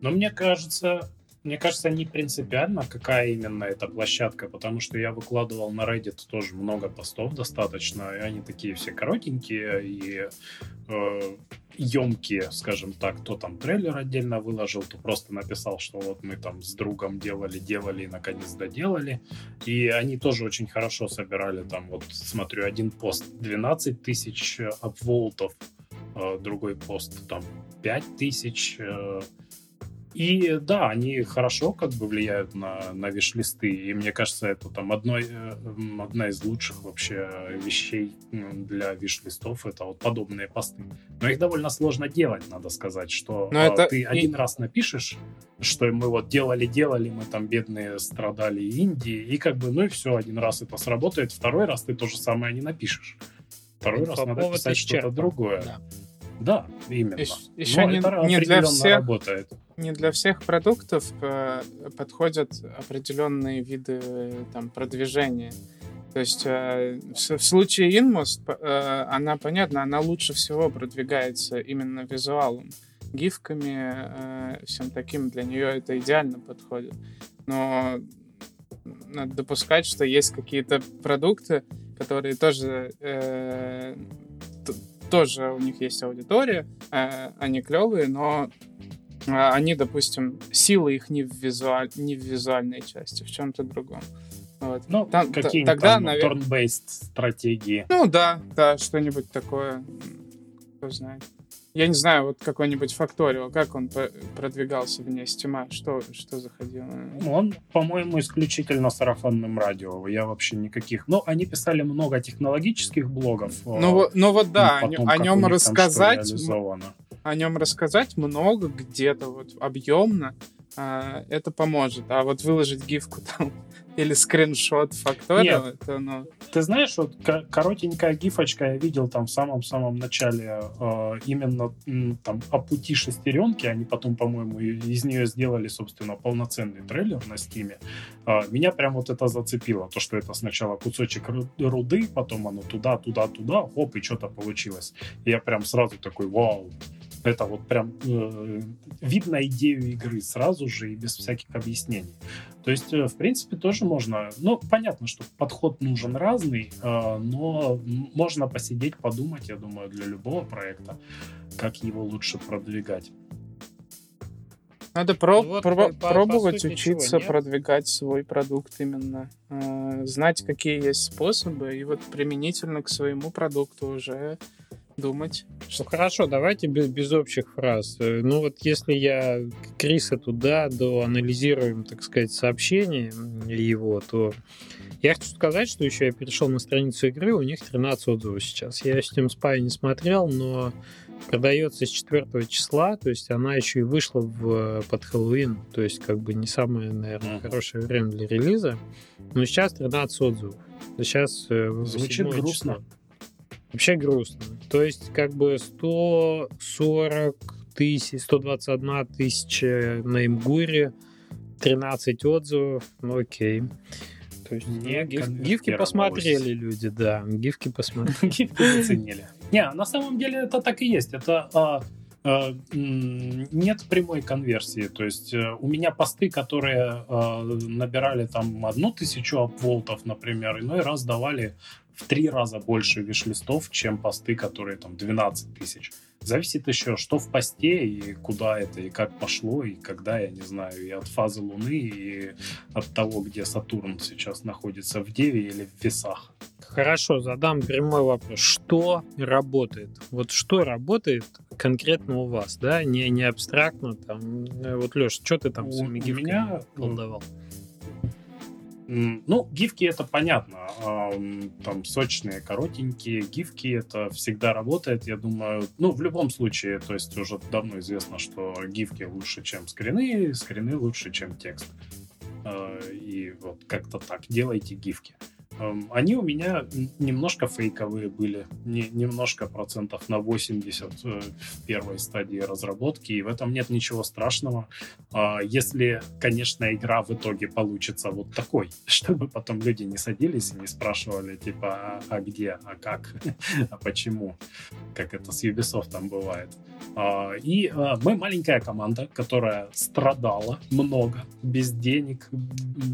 Но мне кажется, не принципиально, какая именно эта площадка, потому что я выкладывал на Reddit тоже много постов достаточно, и они такие все коротенькие и емкие, скажем так. То там трейлер отдельно выложил, то просто написал, что вот мы там с другом делали и наконец доделали. И они тоже очень хорошо собирали там, вот смотрю, один пост 12 тысяч апволтов, другой пост там 5 тысяч... И да, они хорошо как бы влияют на виш-листы, и мне кажется, это там одна из лучших вообще вещей для виш-листов, это вот подобные посты. Но их довольно сложно делать, надо сказать, что ты один раз напишешь, что мы вот делали, мы там бедные страдали Индии, и как бы, и все, один раз это сработает, второй раз ты то же самое не напишешь. Второй раз надо писать что-то другое. Да. Да, именно. Еще не для всех работает. Не для всех продуктов подходят определенные виды там, продвижения. То есть в случае Inmost она, понятно, она лучше всего продвигается именно визуалом, гифками, всем таким. Для нее это идеально подходит. Но надо допускать, что есть какие-то продукты, которые тоже... Тоже у них есть аудитория, они клевые, но они, допустим, силы их не в визуальной части, в чем-то другом. Вот. Ну, какие-то turn-based стратегии. Ну да, что-нибудь такое, кто знает. Я не знаю, вот какой-нибудь Factorio, как он продвигался вне Стима, что заходило? Он, по-моему, исключительно сарафанным радио. Я вообще никаких... они писали много технологических блогов. О нем рассказать много где-то вот объемно. Это поможет. А вот выложить гифку там или скриншот Factorio, это Ты знаешь, вот коротенькая гифочка я видел там в самом-самом начале именно там о пути шестеренки, они потом, по-моему, из нее сделали, собственно, полноценный трейлер на Steam. Меня прям вот это зацепило, то, что это сначала кусочек руды, потом оно туда, хоп, и что-то получилось. И я прям сразу такой, вау, это вот прям видно идею игры сразу же и без всяких объяснений. То есть, в принципе, тоже можно... понятно, что подход нужен разный, но можно посидеть, подумать, я думаю, для любого проекта, как его лучше продвигать. Надо пробовать учиться продвигать свой продукт именно. Знать, какие есть способы, и вот применительно к своему продукту уже... думать. Ну хорошо, давайте без общих фраз. Если я Криса туда доанализируем, так сказать, сообщение его, то Я хочу сказать, что еще я перешел на страницу игры, у них 13 отзывов сейчас. Я Steam Spy не смотрел, но продается с 4 числа, то есть она еще и вышла под Хэллоуин, то есть как бы не самое, наверное, хорошее время для релиза. Но сейчас 13 отзывов. Сейчас звучит грустно. Число. Вообще грустно. То есть как бы 121 тысяча на Имгуре, 13 отзывов, ну окей. То есть гифки посмотрели люди, да, гифки посмотрели. Гифки заценили. Не, на самом деле это так и есть. Это нет прямой конверсии. То есть у меня посты, которые набирали там 1000 апволтов, например, иной раз давали в 3 раза больше виш-листов, чем посты, которые там 12 тысяч. Зависит еще, что в посте, и куда это, и как пошло, и когда, я не знаю, и от фазы Луны, и от того, где Сатурн сейчас находится, в Деве или в Весах. Хорошо, задам прямой вопрос. Что работает? Вот что работает конкретно у вас, да? Не абстрактно там. Вот, Леш, что ты там с гифками колдовал? Ну, гифки это понятно, там сочные, коротенькие гифки, это всегда работает, я думаю, ну, в любом случае, то есть уже давно известно, что гифки лучше, чем скрины, скрины лучше, чем текст, и вот как-то так, делайте гифки. Они у меня немножко фейковые были, немножко процентов на 80 в первой стадии разработки, и в этом нет ничего страшного, если, конечно, игра в итоге получится вот такой, чтобы потом люди не садились и не спрашивали, типа, а где, а как, а почему, как это с Ubisoft там бывает. И мы маленькая команда, которая страдала много, без денег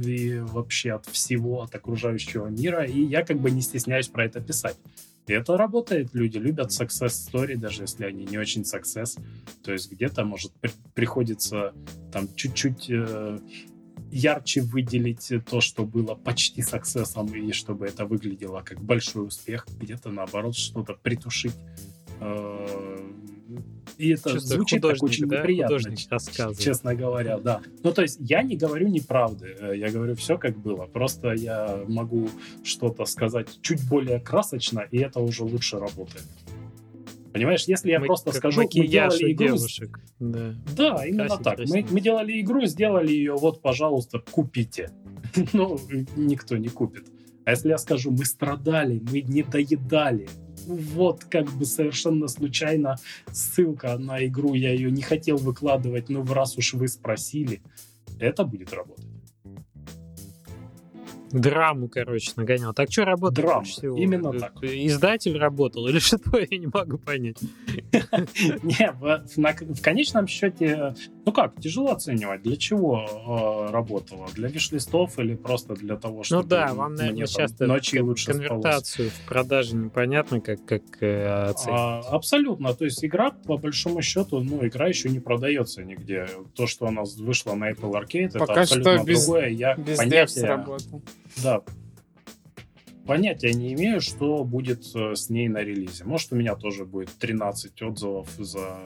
и вообще от всего, от окружающего мира, и я как бы не стесняюсь про это писать. И это работает, люди любят success story, даже если они не очень success, то есть где-то, может, приходится там чуть-чуть ярче выделить то, что было почти success'ом, и чтобы это выглядело как большой успех, где-то, наоборот, что-то притушить. И это чувствую, звучит так очень неприятно, честно говоря, да. Ну, то есть я не говорю неправды, я говорю все, как было. Просто я могу что-то сказать чуть более красочно, и это уже лучше работает. Понимаешь, если я просто скажу, мы делали игру... Девушек. Да, да, именно так. Мы делали игру, сделали ее, вот, пожалуйста, купите. Ну, никто не купит. А если я скажу, мы страдали, мы не доедали, вот как бы совершенно случайно ссылка на игру, я ее не хотел выкладывать, но раз уж вы спросили, это будет работать. Драму, короче, нагонял. Так что работает? Драма, именно так. Издатель работал или что? Я не могу понять. Не, в конечном счете, ну как, тяжело оценивать. Для чего работало? Для виш-листов или просто для того, чтобы... Ну да, вам, наверное, сейчас конвертацию в продаже непонятно, как оценивать. Абсолютно. То есть игра, по большому счету, ну, игра еще не продается нигде. То, что она вышла на Apple Arcade, это абсолютно другое. Я понятия... Да. Понятия не имею, что будет с ней на релизе. Может, у меня тоже будет 13 отзывов за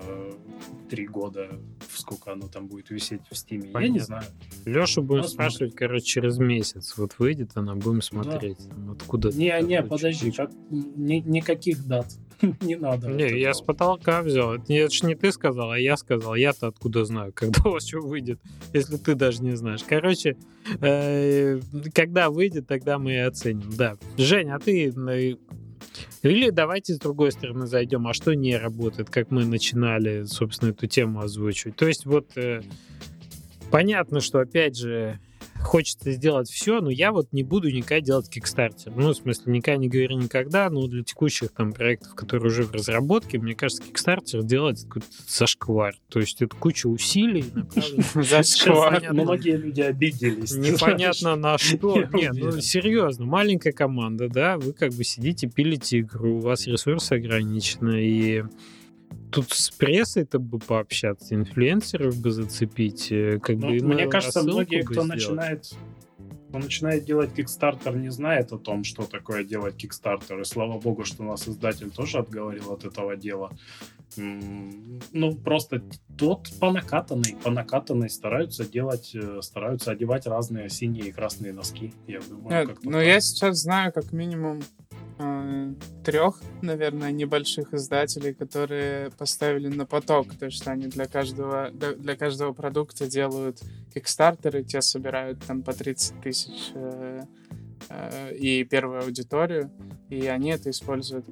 3 года, сколько оно там будет висеть в Стиме. Понятно. Я не знаю. Лешу будем спрашивать, короче, через месяц. Вот выйдет она, будем смотреть. Да. Откуда? Не, подожди. Никаких дат. Не надо. Не, я с потолка взял. Это же не ты сказал, а я сказал. Я-то откуда знаю, когда у вас что выйдет, если ты даже не знаешь. Короче, когда выйдет, тогда мы и оценим. Да. Жень, а ты... Или давайте с другой стороны зайдем, а что не работает, как мы начинали, собственно, эту тему озвучивать. То есть вот понятно, что, опять же, хочется сделать все, но я вот не буду никогда делать кикстартер. Ну, в смысле, никогда не говорю никогда, но для текущих там проектов, которые уже в разработке, мне кажется, кикстартер делать какой-то зашквар. То есть это куча усилий. Зашквар. Многие люди обиделись. Непонятно на что. Нет, ну серьезно, маленькая команда, да, вы как бы сидите, пилите игру, у вас ресурсы ограничены, и тут с прессой-то бы пообщаться, инфлюенсеров бы зацепить. Как бы, мне кажется, многие, кто сделать. Начинает Кто начинает делать Kickstarter, не знает о том, что такое делать Kickstarter. И слава богу, что нас издатель тоже отговорил от этого дела. Ну, просто тот по накатанной стараются одевать разные синие и красные носки. Я думаю, как-то так. Я сейчас знаю как минимум 3, наверное, небольших издателей, которые поставили на поток, то есть они для каждого продукта делают кикстартеры, те собирают там по 30 тысяч и первую аудиторию, и они это используют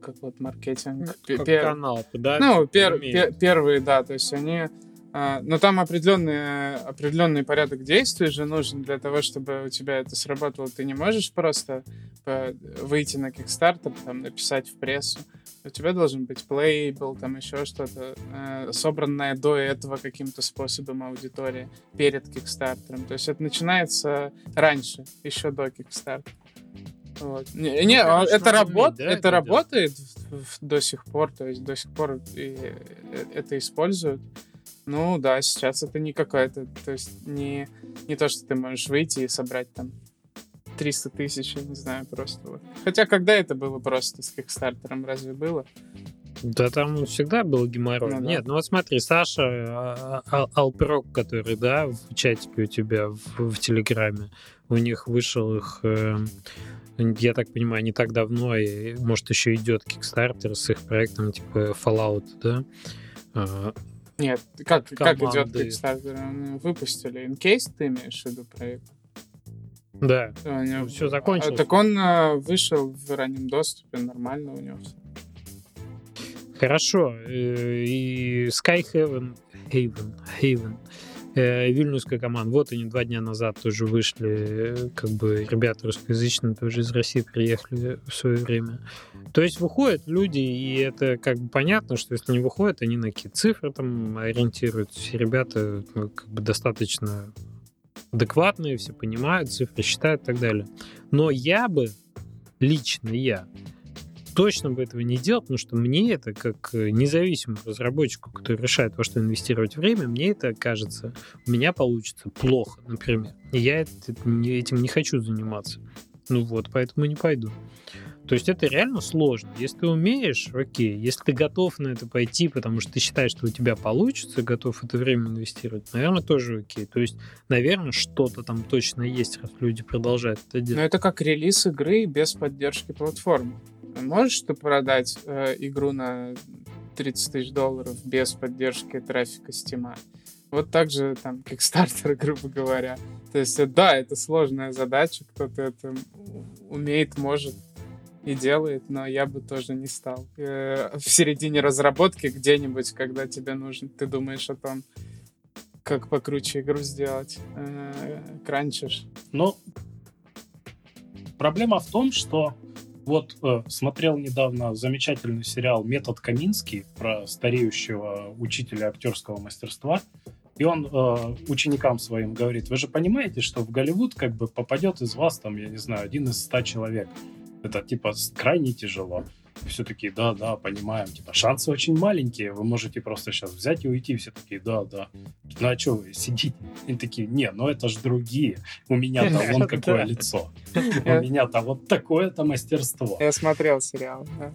как вот маркетинг. Как канал, да? Ну, первые, да, то есть они... Но там определенный порядок действий же нужен для того, чтобы у тебя это сработало. Ты не можешь просто выйти на Kickstarter, там, написать в прессу. У тебя должен быть плейбл, там еще что-то, собранное до этого каким-то способом аудитории перед Kickstarter. То есть это начинается раньше, еще до Kickstarter. Вот. Это работает до сих пор, то есть до сих пор это используют. Ну да, сейчас это не какая-то... То есть не то, что ты можешь выйти и собрать там 300 тысяч, я не знаю, просто вот. Хотя когда это было просто с Кикстартером, разве было? Да там всегда был геморрой. Ну, да. Нет, ну вот смотри, Саша Алпрок, который, да, в чатике у тебя в Телеграме, у них вышел их... Я так понимаю, не так давно, и, может, еще идет Кикстартер с их проектом типа Fallout, да? Нет, как идет Kickstarter? Выпустили Incase, ты имеешь в виду проект? Да, все закончилось. Так он вышел в раннем доступе, нормально у него все. Хорошо, и Skyhaven. Вильнюсская команда, вот они 2 дня назад тоже вышли, как бы ребята русскоязычные тоже из России приехали в свое время. То есть выходят люди, и это как бы понятно, что если не выходят, они на какие цифры там ориентируются. Все ребята как бы достаточно адекватные, все понимают, цифры считают и так далее. Но лично я точно бы этого не делал, потому что мне это, как независимому разработчику, который решает, во что инвестировать время, мне это кажется, у меня получится плохо, например. И я этим не хочу заниматься. Ну вот, поэтому не пойду. То есть это реально сложно. Если ты умеешь, окей. Если ты готов на это пойти, потому что ты считаешь, что у тебя получится, готов это время инвестировать, наверное, тоже окей. То есть, наверное, что-то там точно есть, раз люди продолжают это делать. Но это как релиз игры без поддержки платформы. Можешь ты продать игру на $30,000 без поддержки трафика Steam? Вот так же там Kickstarter, грубо говоря. То есть, да, это сложная задача, кто-то это умеет, может и делает, но я бы тоже не стал. В середине разработки где-нибудь, когда тебе нужно, ты думаешь о том, как покруче игру сделать, кранчишь. Но проблема в том, что вот смотрел недавно замечательный сериал «Метод Каминский» про стареющего учителя актерского мастерства. И он ученикам своим говорит: вы же понимаете, что в Голливуд как бы попадет из вас, там, я не знаю, 1 из 100 человек. Это типа крайне тяжело. Все такие, да, понимаем. Типа, шансы очень маленькие, вы можете просто сейчас взять и уйти. Все такие, да. Ну а что вы сидите? И такие, ну это же другие. У меня-то вон какое лицо. У меня-то вот такое-то мастерство. Я смотрел сериал, да.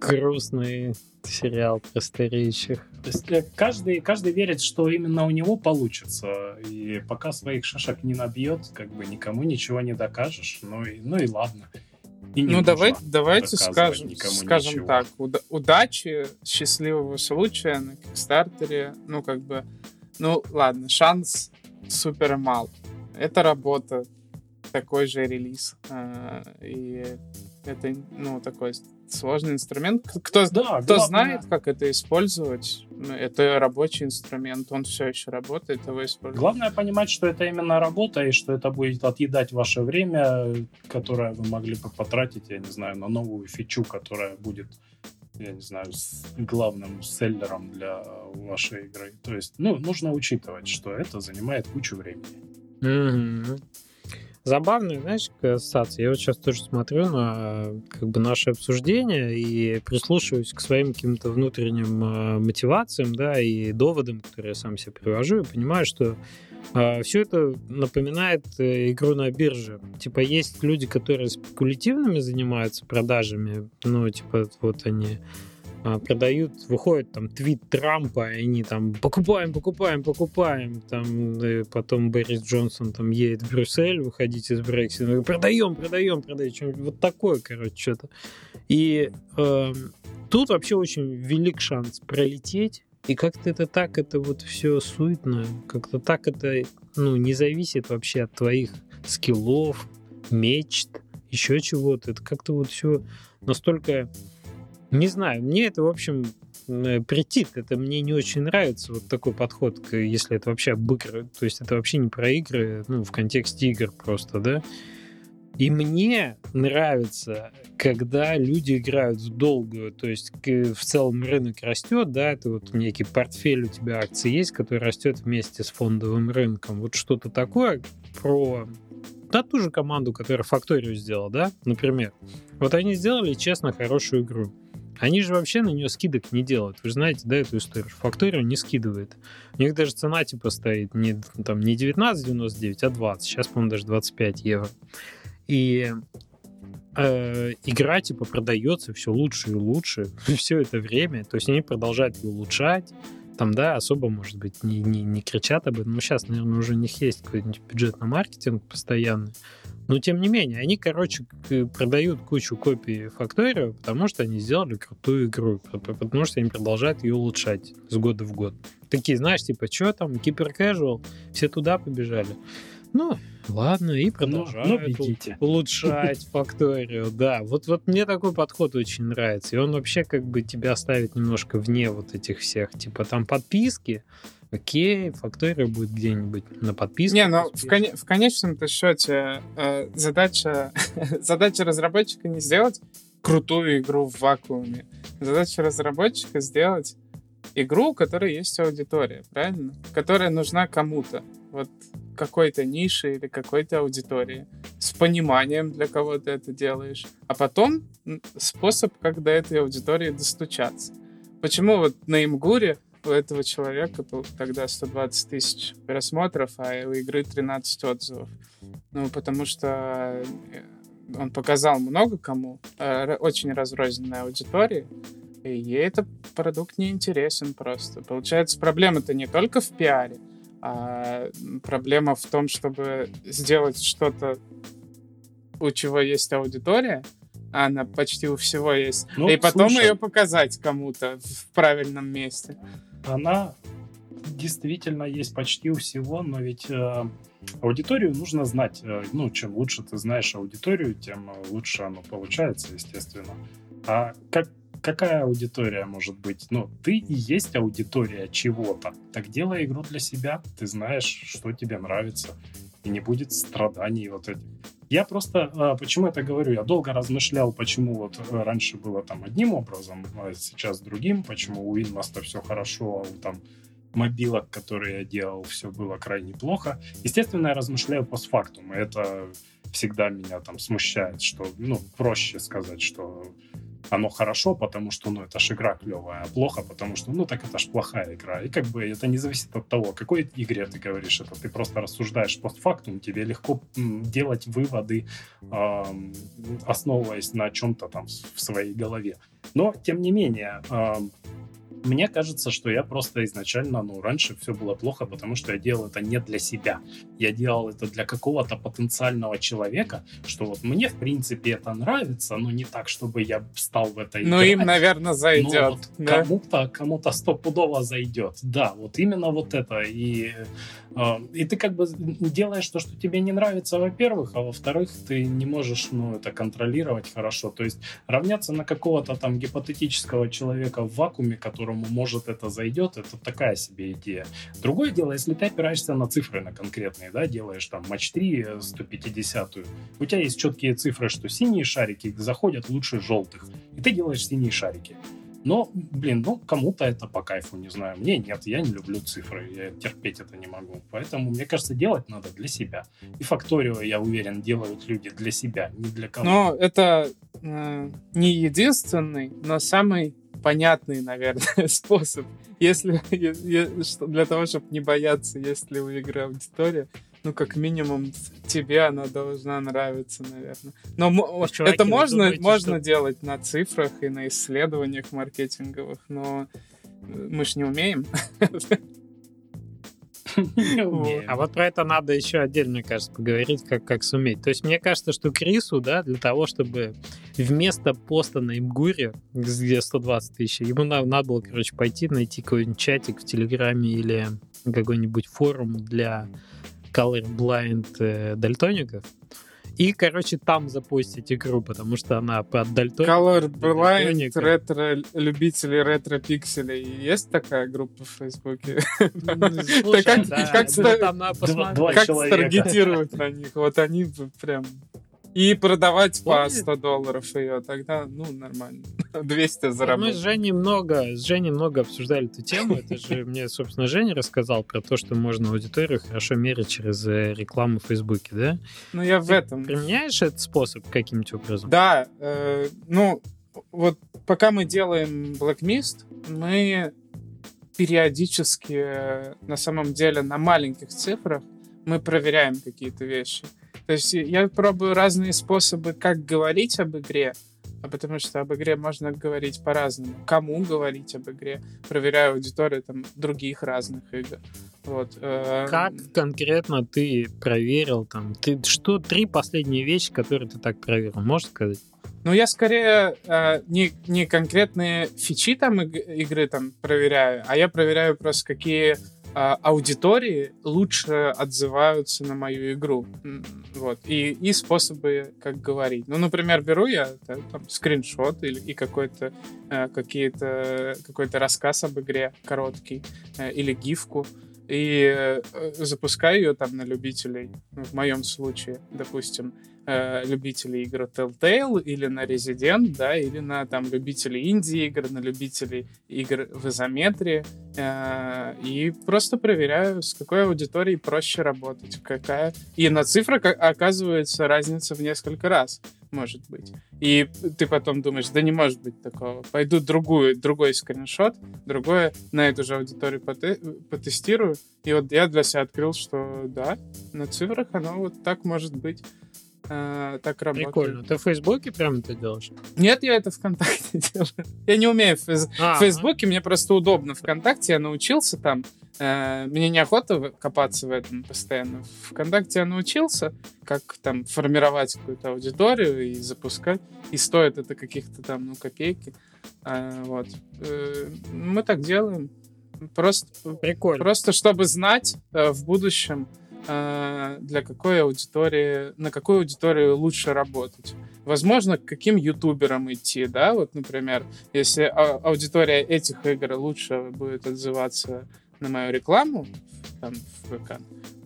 Грустный сериал про стареющих. То есть каждый верит, что именно у него получится. И пока своих шишек не набьет, как бы никому ничего не докажешь. Ну и ладно. Ну, давайте скажем так, удачи, счастливого случая на Kickstarter, шанс супер мал. Это работа, такой же релиз, и это, такой сложный инструмент. Кто знает, как это использовать, это рабочий инструмент, он все еще работает, его используют. Главное понимать, что это именно работа, и что это будет отъедать ваше время, которое вы могли бы потратить, я не знаю, на новую фичу, которая будет, я не знаю, главным селлером для вашей игры. То есть, нужно учитывать, что это занимает кучу времени. Mm-hmm. Забавная, знаешь, ассоциация. Я вот сейчас тоже смотрю на как бы наши обсуждения и прислушиваюсь к своим каким-то внутренним мотивациям, да, и доводам, которые я сам себе привожу, и понимаю, что Все это напоминает игру на бирже. Типа есть люди, которые спекулятивными занимаются продажами, ну, типа, вот они продают, выходит там твит Трампа, и они там покупаем, там, потом Борис Джонсон там едет в Брюссель, выходить из Брексита, продаем, вот такое, короче, что-то. И тут вообще очень велик шанс пролететь, и как-то это так, это вот все суетно, как-то так это, ну, не зависит вообще от твоих скиллов, мечт, еще чего-то, это как-то вот все настолько... Не знаю, мне это, в общем, претит, это мне не очень нравится, вот такой подход, если это вообще об игры, то есть это вообще не про игры, ну, в контексте игр просто, да. И мне нравится, когда люди играют в долгую, то есть в целом рынок растет, да, это вот некий портфель у тебя акций есть, который растет вместе с фондовым рынком, вот что-то такое про... Да, ту же команду, которая Factorio сделала, да, например. Вот они сделали, честно, хорошую игру. Они же вообще на нее скидок не делают. Вы же знаете, да, эту историю. Factorio не скидывает. У них даже цена типа стоит не 19,99, а 20. Сейчас, по-моему, даже 25 евро. И игра типа продается все лучше и лучше. Все это время. То есть они продолжают ее улучшать. Там, да, особо, может быть, не кричат об этом. Но сейчас, наверное, уже у них есть какой-нибудь бюджетный маркетинг постоянный. Но, тем не менее, они, короче, продают кучу копий Factorio, потому что они сделали крутую игру, потому что они продолжают ее улучшать с года в год. Такие, знаешь, типа, что там, гиперкэжуал, все туда побежали. Ну, ладно, и продолжают улучшать Factorio, да. Вот мне такой подход очень нравится, и он вообще как бы тебя ставит немножко вне вот этих всех, типа там подписки, окей, Factorio будет где-нибудь на подписке. Не, но в конечном-то счете задача разработчика не сделать крутую игру в вакууме. Задача разработчика сделать игру, у которой есть аудитория, правильно? Которая нужна кому-то. Вот какой-то ниши или какой-то аудитории. С пониманием, для кого ты это делаешь. А потом способ, как до этой аудитории достучаться. Почему вот на Имгуре у этого человека было тогда 120 тысяч просмотров, а у игры 13 отзывов? Ну, потому что он показал много кому, очень разрозненной аудитории, и ей этот продукт не интересен просто. Получается, проблема-то не только в пиаре, а проблема в том, чтобы сделать что-то, у чего есть аудитория, а она почти у всего есть, ну, и потом ее показать кому-то в правильном месте. Она действительно есть почти у всего, но ведь аудиторию нужно знать. Ну, чем лучше ты знаешь аудиторию, тем лучше оно получается, естественно. А какая аудитория может быть? Ну, ты и есть аудитория чего-то. Так делай игру для себя. Ты знаешь, что тебе нравится. И не будет страданий вот этих. Я просто... Почему это говорю? Я долго размышлял, почему вот раньше было там одним образом, а сейчас другим. Почему у Inmost все хорошо, а у там мобилок, которые я делал, все было крайне плохо. Естественно, я размышляю постфактум. И это всегда меня там смущает, что... Ну, проще сказать, что... Оно хорошо, потому что, ну, это ж игра клевая, а плохо, потому что, ну, так это ж плохая игра. И как бы это не зависит от того, о какой игре ты говоришь это. Ты просто рассуждаешь постфактум, тебе легко делать выводы, основываясь на чем-то там в своей голове. Но, тем не менее, мне кажется, что я просто изначально, ну, раньше все было плохо, потому что я делал это не для себя. Я делал это для какого-то потенциального человека, что вот мне, в принципе, это нравится, но не так, чтобы я стал в это играть. Ну, им, наверное, зайдет. Вот да? Кому-то стопудово зайдет. Да, вот именно вот это. И ты как бы делаешь то, что тебе не нравится, во-первых, а во-вторых, ты не можешь, ну, это контролировать хорошо. То есть равняться на какого-то там гипотетического человека в вакууме, которому, может, это зайдет, это такая себе идея. Другое дело, если ты опираешься на цифры, на конкретные, да, делаешь там матч 3, 150-ю, у тебя есть четкие цифры, что синие шарики заходят лучше желтых, и ты делаешь синие шарики. Но, блин, ну, кому-то это по кайфу, не знаю. Мне нет, я не люблю цифры, я терпеть это не могу. Поэтому, мне кажется, делать надо для себя. И Factorio, я уверен, делают люди для себя, не для кого-то. Но это не единственный, но самый понятный, наверное, способ, если для того, чтобы не бояться, если у игры аудитория. Ну, как минимум, тебе она должна нравиться, наверное. Но это можно делать на цифрах и на исследованиях маркетинговых, но мы ж не умеем. А вот про это надо еще отдельно, мне кажется, поговорить, как суметь. То есть мне кажется, что Крису, да, для того, чтобы вместо поста на Имгуре, где 120 тысяч, ему надо было, короче, пойти найти какой-нибудь чатик в Телеграме или какой-нибудь форум для colorblind дальтоников. И, короче, там запостить игру, потому что она под дальтоник. Colorblind, ретро-любители ретро-пикселей. Есть такая группа в Фейсбуке? Как старгетировать на них? Вот они прям... И продавать по $100 ее, тогда, ну, нормально. 200 заработать. Мы с Женей много обсуждали эту тему. Это же мне, собственно, Женя рассказал про то, что можно аудиторию хорошо мерить через рекламу в Фейсбуке, да? Ну, я в этом... применяешь этот способ каким-нибудь образом? Да. Ну, вот пока мы делаем Black Mist, мы периодически, на самом деле, на маленьких цифрах мы проверяем какие-то вещи. То есть я пробую разные способы, как говорить об игре, потому что об игре можно говорить по-разному. Кому говорить об игре? Проверяю аудиторию там, других разных игр. Вот. Как конкретно ты проверил? Там, что три последние вещи, которые ты так проверил? Можешь сказать? Ну, я скорее не конкретные фичи там, игры там, проверяю, а я проверяю просто, какие... аудитории лучше отзываются на мою игру. Вот. И способы, как говорить. Ну, например, беру я там, скриншот или какой-то рассказ об игре короткий или гифку и запускаю ее там на любителей. В моем случае, допустим, любителей игр Telltale или на Resident, да, или на там любителей инди-игр, на любителей игр в изометрии. И просто проверяю, с какой аудиторией проще работать. Какая... И на цифрах оказывается разница в несколько раз, может быть. И ты потом думаешь, да не может быть такого. Пойду другой скриншот, другое на эту же аудиторию потестирую. И вот я для себя открыл, что да, на цифрах оно вот так может быть. Так работает. Прикольно. Ты в Фейсбуке прям это делаешь? Нет, я это ВКонтакте делаю. Я не умею в Фейсбуке, мне просто удобно ВКонтакте, я научился там. Мне неохота копаться в этом постоянно. ВКонтакте я научился, как там формировать какую-то аудиторию и запускать. И стоит это каких-то там, ну, копейки. Вот. Мы так делаем. Просто чтобы знать в будущем, для какой аудитории, на какую аудиторию лучше работать. Возможно, к каким ютуберам идти, да, вот, например, если аудитория этих игр лучше будет отзываться на мою рекламу, там, в ВК,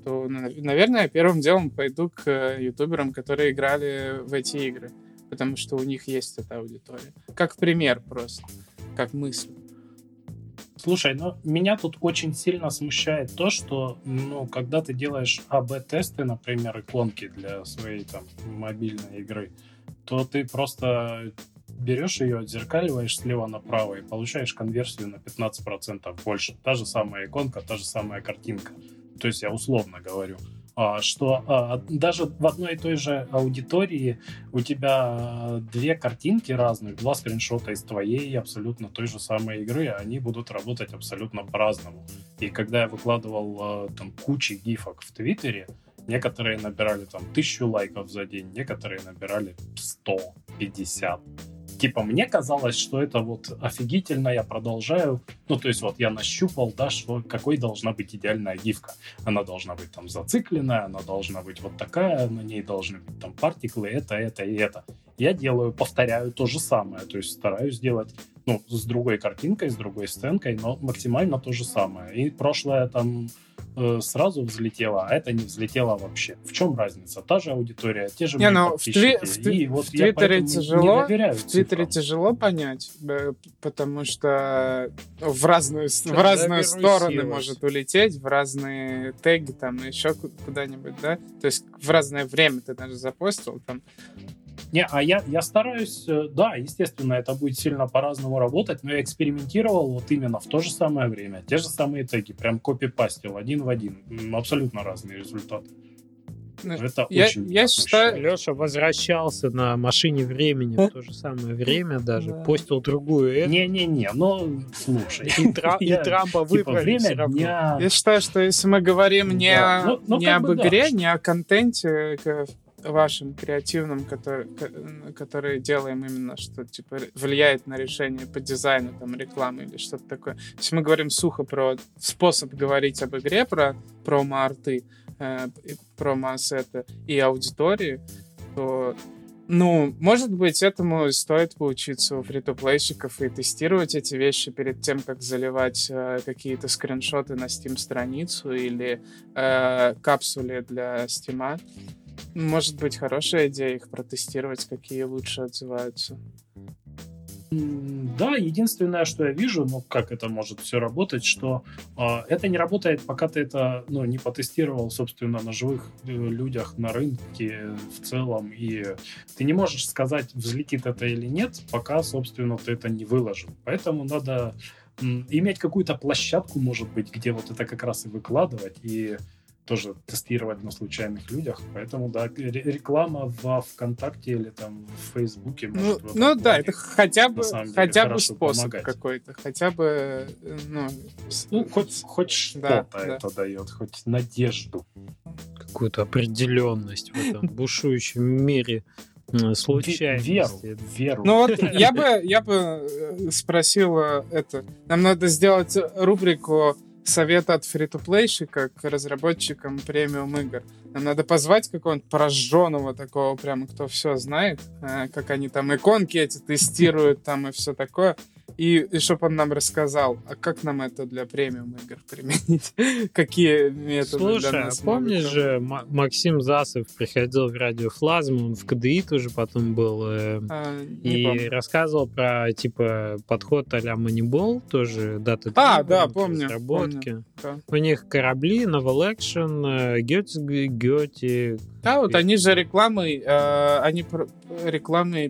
то, наверное, я первым делом пойду к ютуберам, которые играли в эти игры, потому что у них есть эта аудитория. Как пример просто, как мысль. Слушай, ну, меня тут очень сильно смущает то, что, ну, когда ты делаешь АБ-тесты, например, иконки для своей, там, мобильной игры, то ты просто берешь ее, отзеркаливаешь слева направо и получаешь конверсию на 15% больше. Та же самая иконка, та же самая картинка. То есть я условно говорю, что даже в одной и той же аудитории у тебя две картинки разные, два скриншота из твоей абсолютно той же самой игры, они будут работать абсолютно по-разному. И когда я выкладывал там кучи гифок в Твиттере, некоторые набирали там 1000 лайков за день, некоторые набирали 150. Типа, мне казалось, что это вот офигительно, я продолжаю. Ну, то есть, вот я нащупал, да, что какой должна быть идеальная гифка. Она должна быть там зацикленная, она должна быть вот такая, на ней должны быть там партиклы, это и это. Я делаю, повторяю то же самое. То есть, стараюсь делать, ну, с другой картинкой, с другой сценкой, но максимально то же самое. И прошлое там сразу взлетело, а это не взлетело вообще. В чем разница? Та же аудитория, те же подписчики. В Твиттере тяжело понять, потому что в разные стороны может улететь, в разные теги, там, еще куда-нибудь, да? То есть в разное время ты даже запостил, там, Не, а я стараюсь, да, естественно, это будет сильно по-разному работать, но я экспериментировал вот именно в то же самое время. Те же самые теги, прям копипастил один в один. Абсолютно разные результаты. Это я считаю, Леша возвращался на машине времени в то же самое время, даже постил другую. Не-не-не, ну слушай. И Трампа выбрали все равно. Я считаю, что если мы говорим не об игре, не о контенте вашим креативным, который делаем именно, что типа влияет на решение по дизайну, там, рекламы или что-то такое. Если мы говорим сухо про способ говорить об игре, про промо-арты, промо-ассеты и аудитории, то, ну, может быть, этому стоит поучиться у фри-то-плейщиков и тестировать эти вещи перед тем, как заливать какие-то скриншоты на Steam-страницу или капсули для Steam'а. Может быть, хорошая идея их протестировать, какие лучше отзываются. Да, единственное, что я вижу, ну, как это может все работать, что это не работает, пока ты это, ну, не потестировал, собственно, на живых людях, на рынке в целом, и ты не можешь сказать, взлетит это или нет, пока, собственно, ты это не выложил. Поэтому надо иметь какую-то площадку, может быть, где вот это как раз и выкладывать, и тоже тестировать на случайных людях, поэтому, да, реклама во ВКонтакте или там в Фейсбуке может... Ну да, это хотя бы способ помогать какой-то, хотя бы... Ну хоть что-то это дает, хоть надежду. Какую-то определенность в этом бушующем мире случайности. Веру. Ну вот я бы спросил это. Нам надо сделать рубрику совет от фри-то-плейщика к разработчикам премиум игр. Нам надо позвать какого-нибудь прожженного такого, прямо кто все знает, как они там иконки эти тестируют там и все такое, и чтобы он нам рассказал, а как нам это для премиум игр применить, какие методы. Слушай, для нас. Помнишь же, Максим Засов приходил в радио Флазм, он в КДИ тоже потом был, и рассказывал про, типа, подход а-ля Moneyball, тоже дата да, помню. Да. У них корабли, Novel Action, Гёти. Да, вот они же рекламой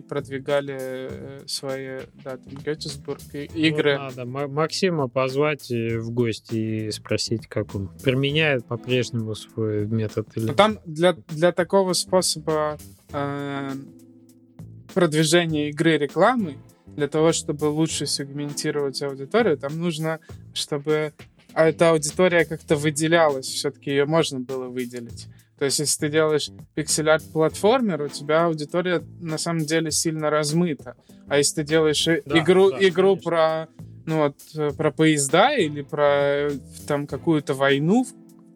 продвигали свои, да, там, Гетесбург игры. Вот надо Максима позвать в гости и спросить, как он применяет по-прежнему свой метод. Или... Там для такого способа продвижения игры рекламы, для того, чтобы лучше сегментировать аудиторию, там нужно, чтобы эта аудитория как-то выделялась, все-таки ее можно было выделить. То есть, если ты делаешь пиксель-арт-платформер, у тебя аудитория на самом деле сильно размыта. А если ты делаешь игру про поезда или про там какую-то войну,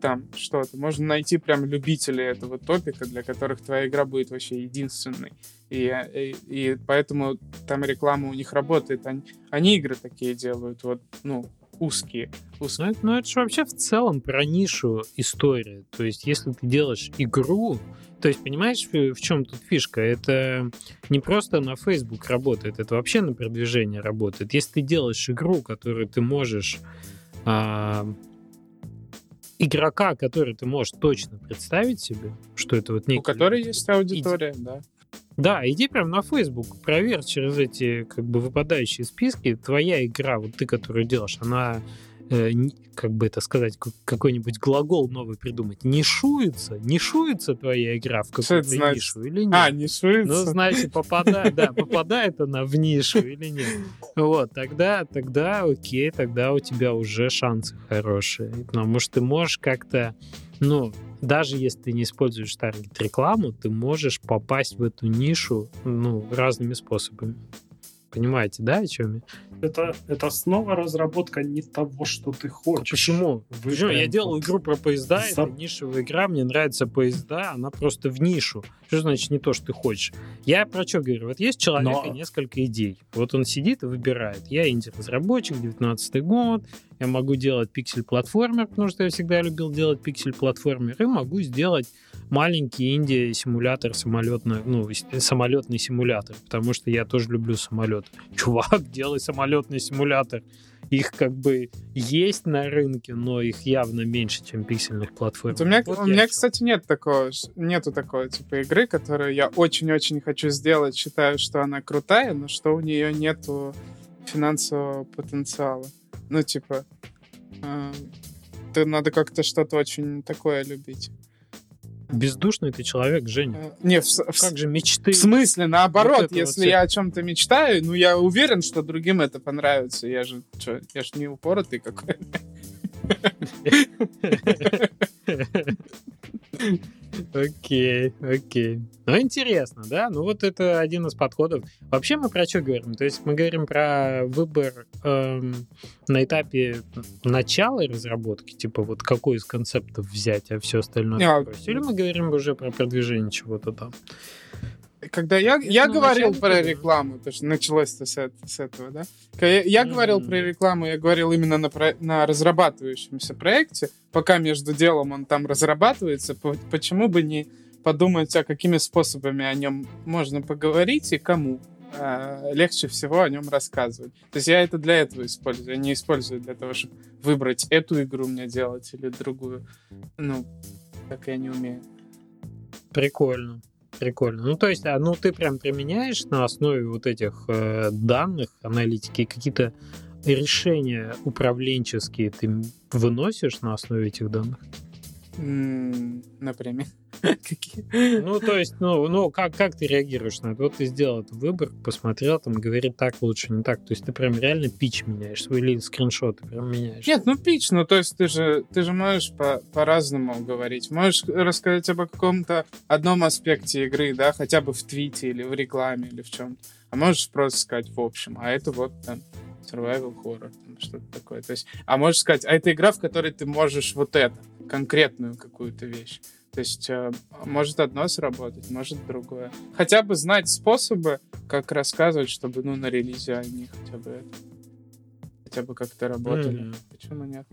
там что-то, можно найти прям любителей этого топика, для которых твоя игра будет вообще единственной. И поэтому там реклама у них работает. Они игры такие делают, узкие. Ну, это же вообще в целом про нишу история. То есть, если ты делаешь игру... То есть, понимаешь, в чем тут фишка? Это не просто на Facebook работает, это вообще на продвижение работает. Если ты делаешь игру, которую ты можешь... игрока, который ты можешь точно представить себе, что это вот некий... У которой есть аудитория, да. Да, иди прям на Facebook, проверь через эти как бы выпадающие списки, твоя игра, вот ты, которую делаешь, она, как бы это сказать, какой-нибудь глагол новый придумать, нишуется твоя игра в какую-то нишу или нет? Нишуется. Ну, значит, попадает она в нишу или нет. Вот, тогда окей, тогда у тебя уже шансы хорошие, потому что ты можешь как-то, даже если ты не используешь таргет-рекламу, ты можешь попасть в эту нишу, разными способами. Понимаете, да, о чем я? Это снова разработка не того, что ты хочешь. Почему? Я делал игру про поезда, это нишевая игра, мне нравятся поезда, она просто в нишу. Что значит не то, что ты хочешь? Я про что говорю? Вот есть человек и несколько идей. Вот он сидит и выбирает. Я инди-разработчик, 19-й год, я могу делать пиксель-платформер, потому что я всегда любил делать пиксель-платформер, и могу сделать маленький инди-симулятор, самолетный симулятор, потому что я тоже люблю самолет. Чувак, делай самолетный симулятор. их как бы есть на рынке, но их явно меньше, чем пиксельных платформ. У меня кстати, нету такого типа игры, которую я очень-очень хочу сделать, считаю, что она крутая, но что у нее нету финансового потенциала. Ну, типа, надо как-то что-то очень такое любить. Бездушный ты человек, Женя. Как же мечты? В смысле, наоборот, вот если я о чем-то мечтаю, ну я уверен, что другим это понравится. Я же не упоротый какой-то. Окей. Ну, интересно, да? Ну, вот это один из подходов. Вообще мы про что говорим? То есть мы говорим про выбор на этапе начала разработки, типа вот какой из концептов взять, а все остальное бросить. Или мы говорим уже про продвижение чего-то там? Когда я говорил про рекламу, потому что началось-то с этого, да? Я говорил про рекламу, я говорил именно на разрабатывающемся проекте, пока между делом он там разрабатывается, почему бы не подумать, а какими способами о нем можно поговорить и кому легче всего о нем рассказывать. То есть я это для этого использую, я не использую для того, чтобы выбрать эту игру мне делать или другую. Ну, так я не умею. Прикольно. Ну, то есть, ты прям применяешь на основе вот этих данных, аналитики, какие-то решения управленческие ты выносишь на основе этих данных? Например? Какие? Ну, то есть, как ты реагируешь на это? Вот ты сделал этот выбор, посмотрел, там, говорит, так лучше, не так. То есть ты прям реально пич меняешь, или скриншоты прям меняешь? Нет, пич, то есть ты же можешь по-разному говорить. Можешь рассказать об каком-то одном аспекте игры, да, хотя бы в твите или в рекламе, или в чем-то. А можешь просто сказать в общем, а это вот там survival horror, там, что-то такое. То есть, а можешь сказать, а это игра, в которой ты можешь вот это, конкретную какую-то вещь. То есть, может одно сработать, может другое. Хотя бы знать способы, как рассказывать, чтобы, на релизе они хотя бы как-то работали. Почему нет?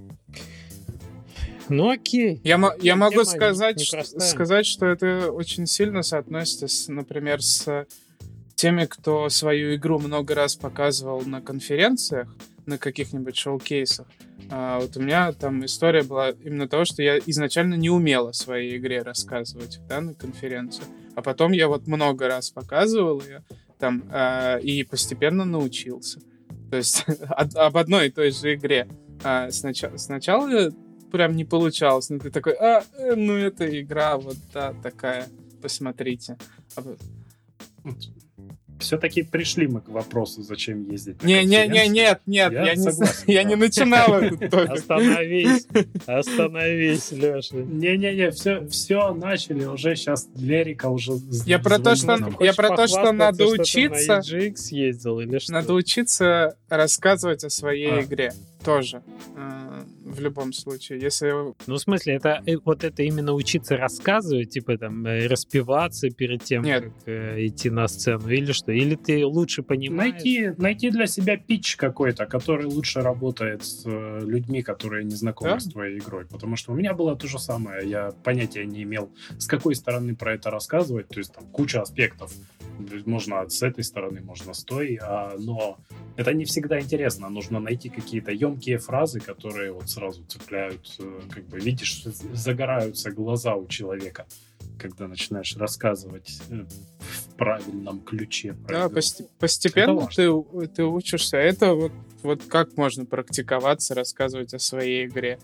Ну, окей. Я могу сказать, что это очень сильно соотносится, например, с теми, кто свою игру много раз показывал на конференциях, на каких-нибудь шоу-кейсах. Вот у меня там история была именно того, что я изначально не умела своей игре рассказывать, да, на конференцию. А потом я вот много раз показывал ее там и постепенно научился. То есть об одной и той же игре. Сначала прям не получалось, но ты такой, это игра вот та, такая, посмотрите. Все-таки пришли мы к вопросу, зачем ездить. Нет, я не начинал это только. Остановись, Леша. Все начали уже, сейчас Лерика уже... Я про то, что надо учиться... Что ты на EGX ездил или что? Надо учиться рассказывать о своей игре тоже, в любом случае. Если... Ну, в смысле, это именно учиться рассказывать, типа там распеваться перед тем, как идти на сцену, или что? Или ты лучше понимаешь? Найти для себя питч какой-то, который лучше работает с людьми, которые не знакомы с твоей игрой, потому что у меня было то же самое, я понятия не имел, с какой стороны про это рассказывать, то есть там куча аспектов. Можно с этой стороны, можно с той, но это не всегда интересно. Нужно найти какие-то емкие фразы, которые вот сразу цепляют, как бы видишь, загораются глаза у человека, когда начинаешь рассказывать в правильном ключе. Да, постепенно ты учишься. Это вот как можно практиковаться, рассказывать о своей игре.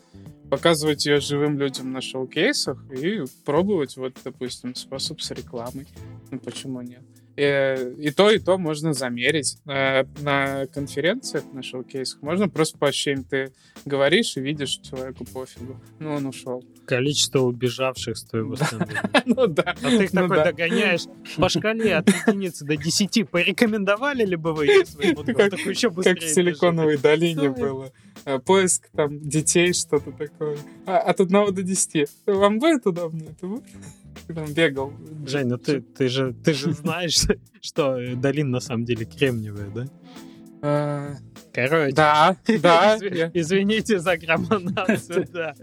Показывать ее живым людям на шоу-кейсах и пробовать, вот, допустим, способ с рекламой. Ну, почему нет? И то можно замерить. На конференциях, на шоу-кейсах можно просто поощрим. Ты говоришь и видишь человеку пофигу. Ну, он ушел. Количество убежавших с твоего стенда. Ну да. А ты их такой догоняешь. По шкале от 1 до 10 порекомендовали ли бы вы своему другу? Как в Силиконовой долине было. Поиск там детей, что-то такое. От 1 до 10. Вам бы это давно? Это будет? Ты там бегал. Жень, ты же знаешь, что долина на самом деле кремниевая, да? Короче. Да. Извините за граммонацию, да.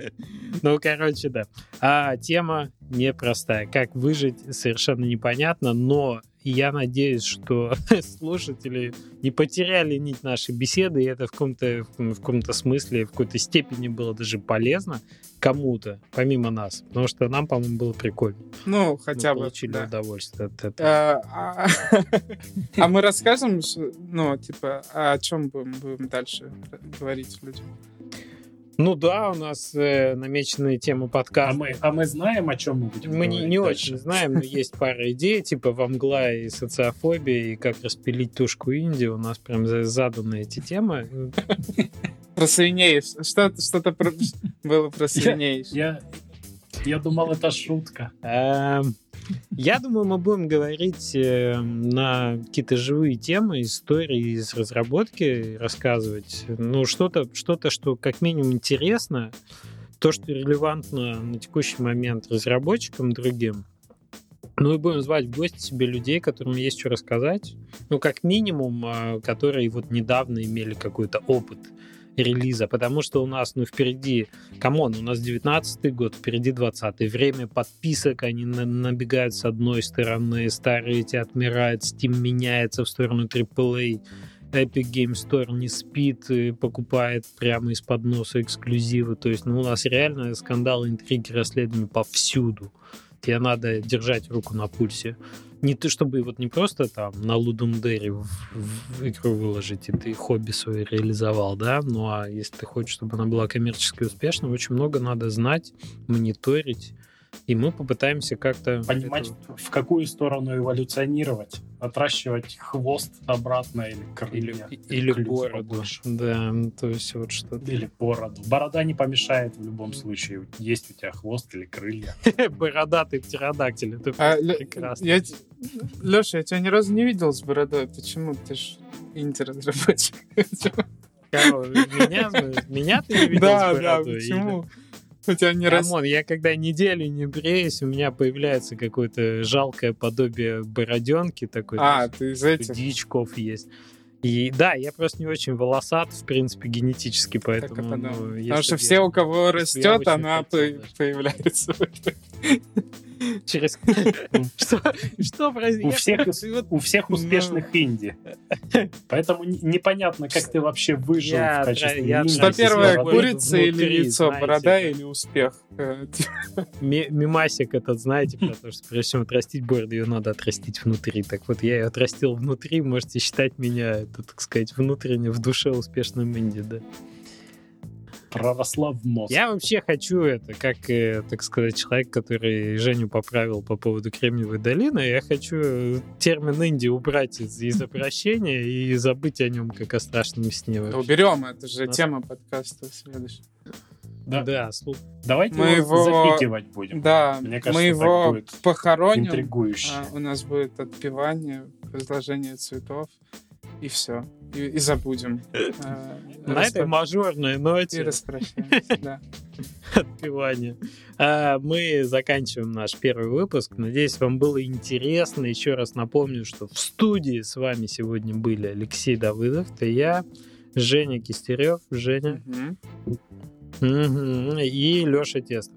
Тема непростая. Как выжить, совершенно непонятно, но И я надеюсь, что слушатели не потеряли нить нашей беседы, и это в каком-то смысле, в какой-то степени было даже полезно кому-то, помимо нас. Потому что нам, по-моему, было прикольно. Ну, хотя бы, получили удовольствие от этого. А мы расскажем, ну, типа, о чем будем дальше говорить людям? Ну да, у нас намеченные темы подкаста. А мы знаем, о чем мы будем говорить? Мы не очень знаем, но есть пара идей, типа вамгла и социофобия, и как распилить тушку Индии. У нас прям заданы эти темы. Про свиней. Что-то было про свиней. Я думал, это шутка. Я думаю, мы будем говорить на какие-то живые темы, истории из разработки, рассказывать. Ну, что-то, что как минимум интересно, то, что релевантно на текущий момент разработчикам другим. Ну, и будем звать в гости себе людей, которым есть что рассказать. Ну, как минимум, которые вот недавно имели какой-то опыт релиза, потому что у нас, впереди, камон, у нас 19-й год, впереди 20-й, время подписок, они набегают с одной стороны, старые эти отмирают, Steam меняется в сторону AAA, Epic Game Store не спит, покупает прямо из-под носа эксклюзивы, то есть, у нас реально скандалы, интриги, расследования повсюду, тебе надо держать руку на пульсе. Не то, чтобы не просто там на Лудом Дэре в игру выложить, и ты хобби свое реализовал, да? Ну, а если ты хочешь, чтобы она была коммерчески успешной, очень много надо знать, мониторить, и мы попытаемся как-то... Понимать, в какую сторону эволюционировать, отращивать хвост обратно или крылья. Или бороду. Побольше. Да, то есть вот что-то. Или бороду. Борода не помешает в любом случае. Есть у тебя хвост или крылья. Бородатый птеродактиль. Это прекрасно. Леша, я тебя ни разу не видел с бородой. Почему? Ты ж инди-разработчик. Меня ты не видел с бородой? Да, почему? Камон, я когда неделю не бреюсь, у меня появляется какое-то жалкое подобие бороденки такой. Ты из этих? Дичков есть. И да, я просто не очень волосат, в принципе, генетически, поэтому... Потому что все, у кого растет, она появляется. Через... Что произойдет? У всех успешных инди. Поэтому непонятно, как ты вообще выжил в качестве инди. Что первое, курица или яйцо, борода или успех? Мемасик этот, знаете, потому что прежде чем отрастить бороду, ее надо отрастить внутри. Так вот, я ее отрастил внутри, можете считать меня, так сказать, внутренне в душе успешным инди, да. Проросла в мозг. Я вообще хочу это, как, так сказать, человек, который Женю поправил по поводу Кремниевой долины, я хочу термин инди убрать из обращения и забыть о нем, как о страшном сне. Да уберем, это же тема подкаста следующая. Да. Давайте мы его запикивать будем. Да, мне кажется, мы его похороним. Интригующе. У нас будет отпевание, разложение цветов. И все. И забудем. На этой мажорной ноте. И распрощаемся, да. Отпевание. Мы заканчиваем наш первый выпуск. Надеюсь, вам было интересно. Еще раз напомню, что в студии с вами сегодня были Алексей Давыдов, это я, Женя Кистерев, Женя, и Леша Тестов.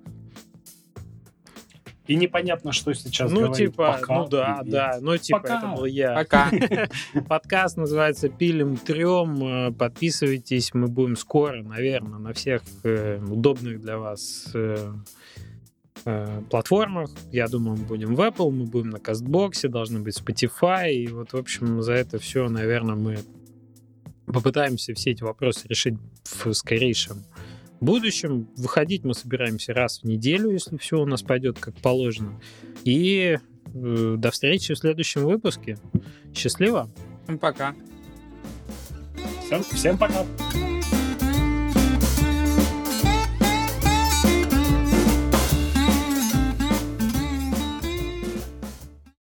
И непонятно, что сейчас говорить. Пока. Это был я. Пока. Подкаст называется «Пилим, трем». Подписывайтесь, мы будем скоро, наверное, на всех удобных для вас платформах. Я думаю, мы будем в Apple, мы будем на Кастбоксе, должны быть Spotify. И вот, в общем, за это все, наверное, мы попытаемся все эти вопросы решить в скорейшем будущем. Выходить мы собираемся раз в неделю, если все у нас пойдет как положено. И до встречи в следующем выпуске. Счастливо. Пока. Всем пока.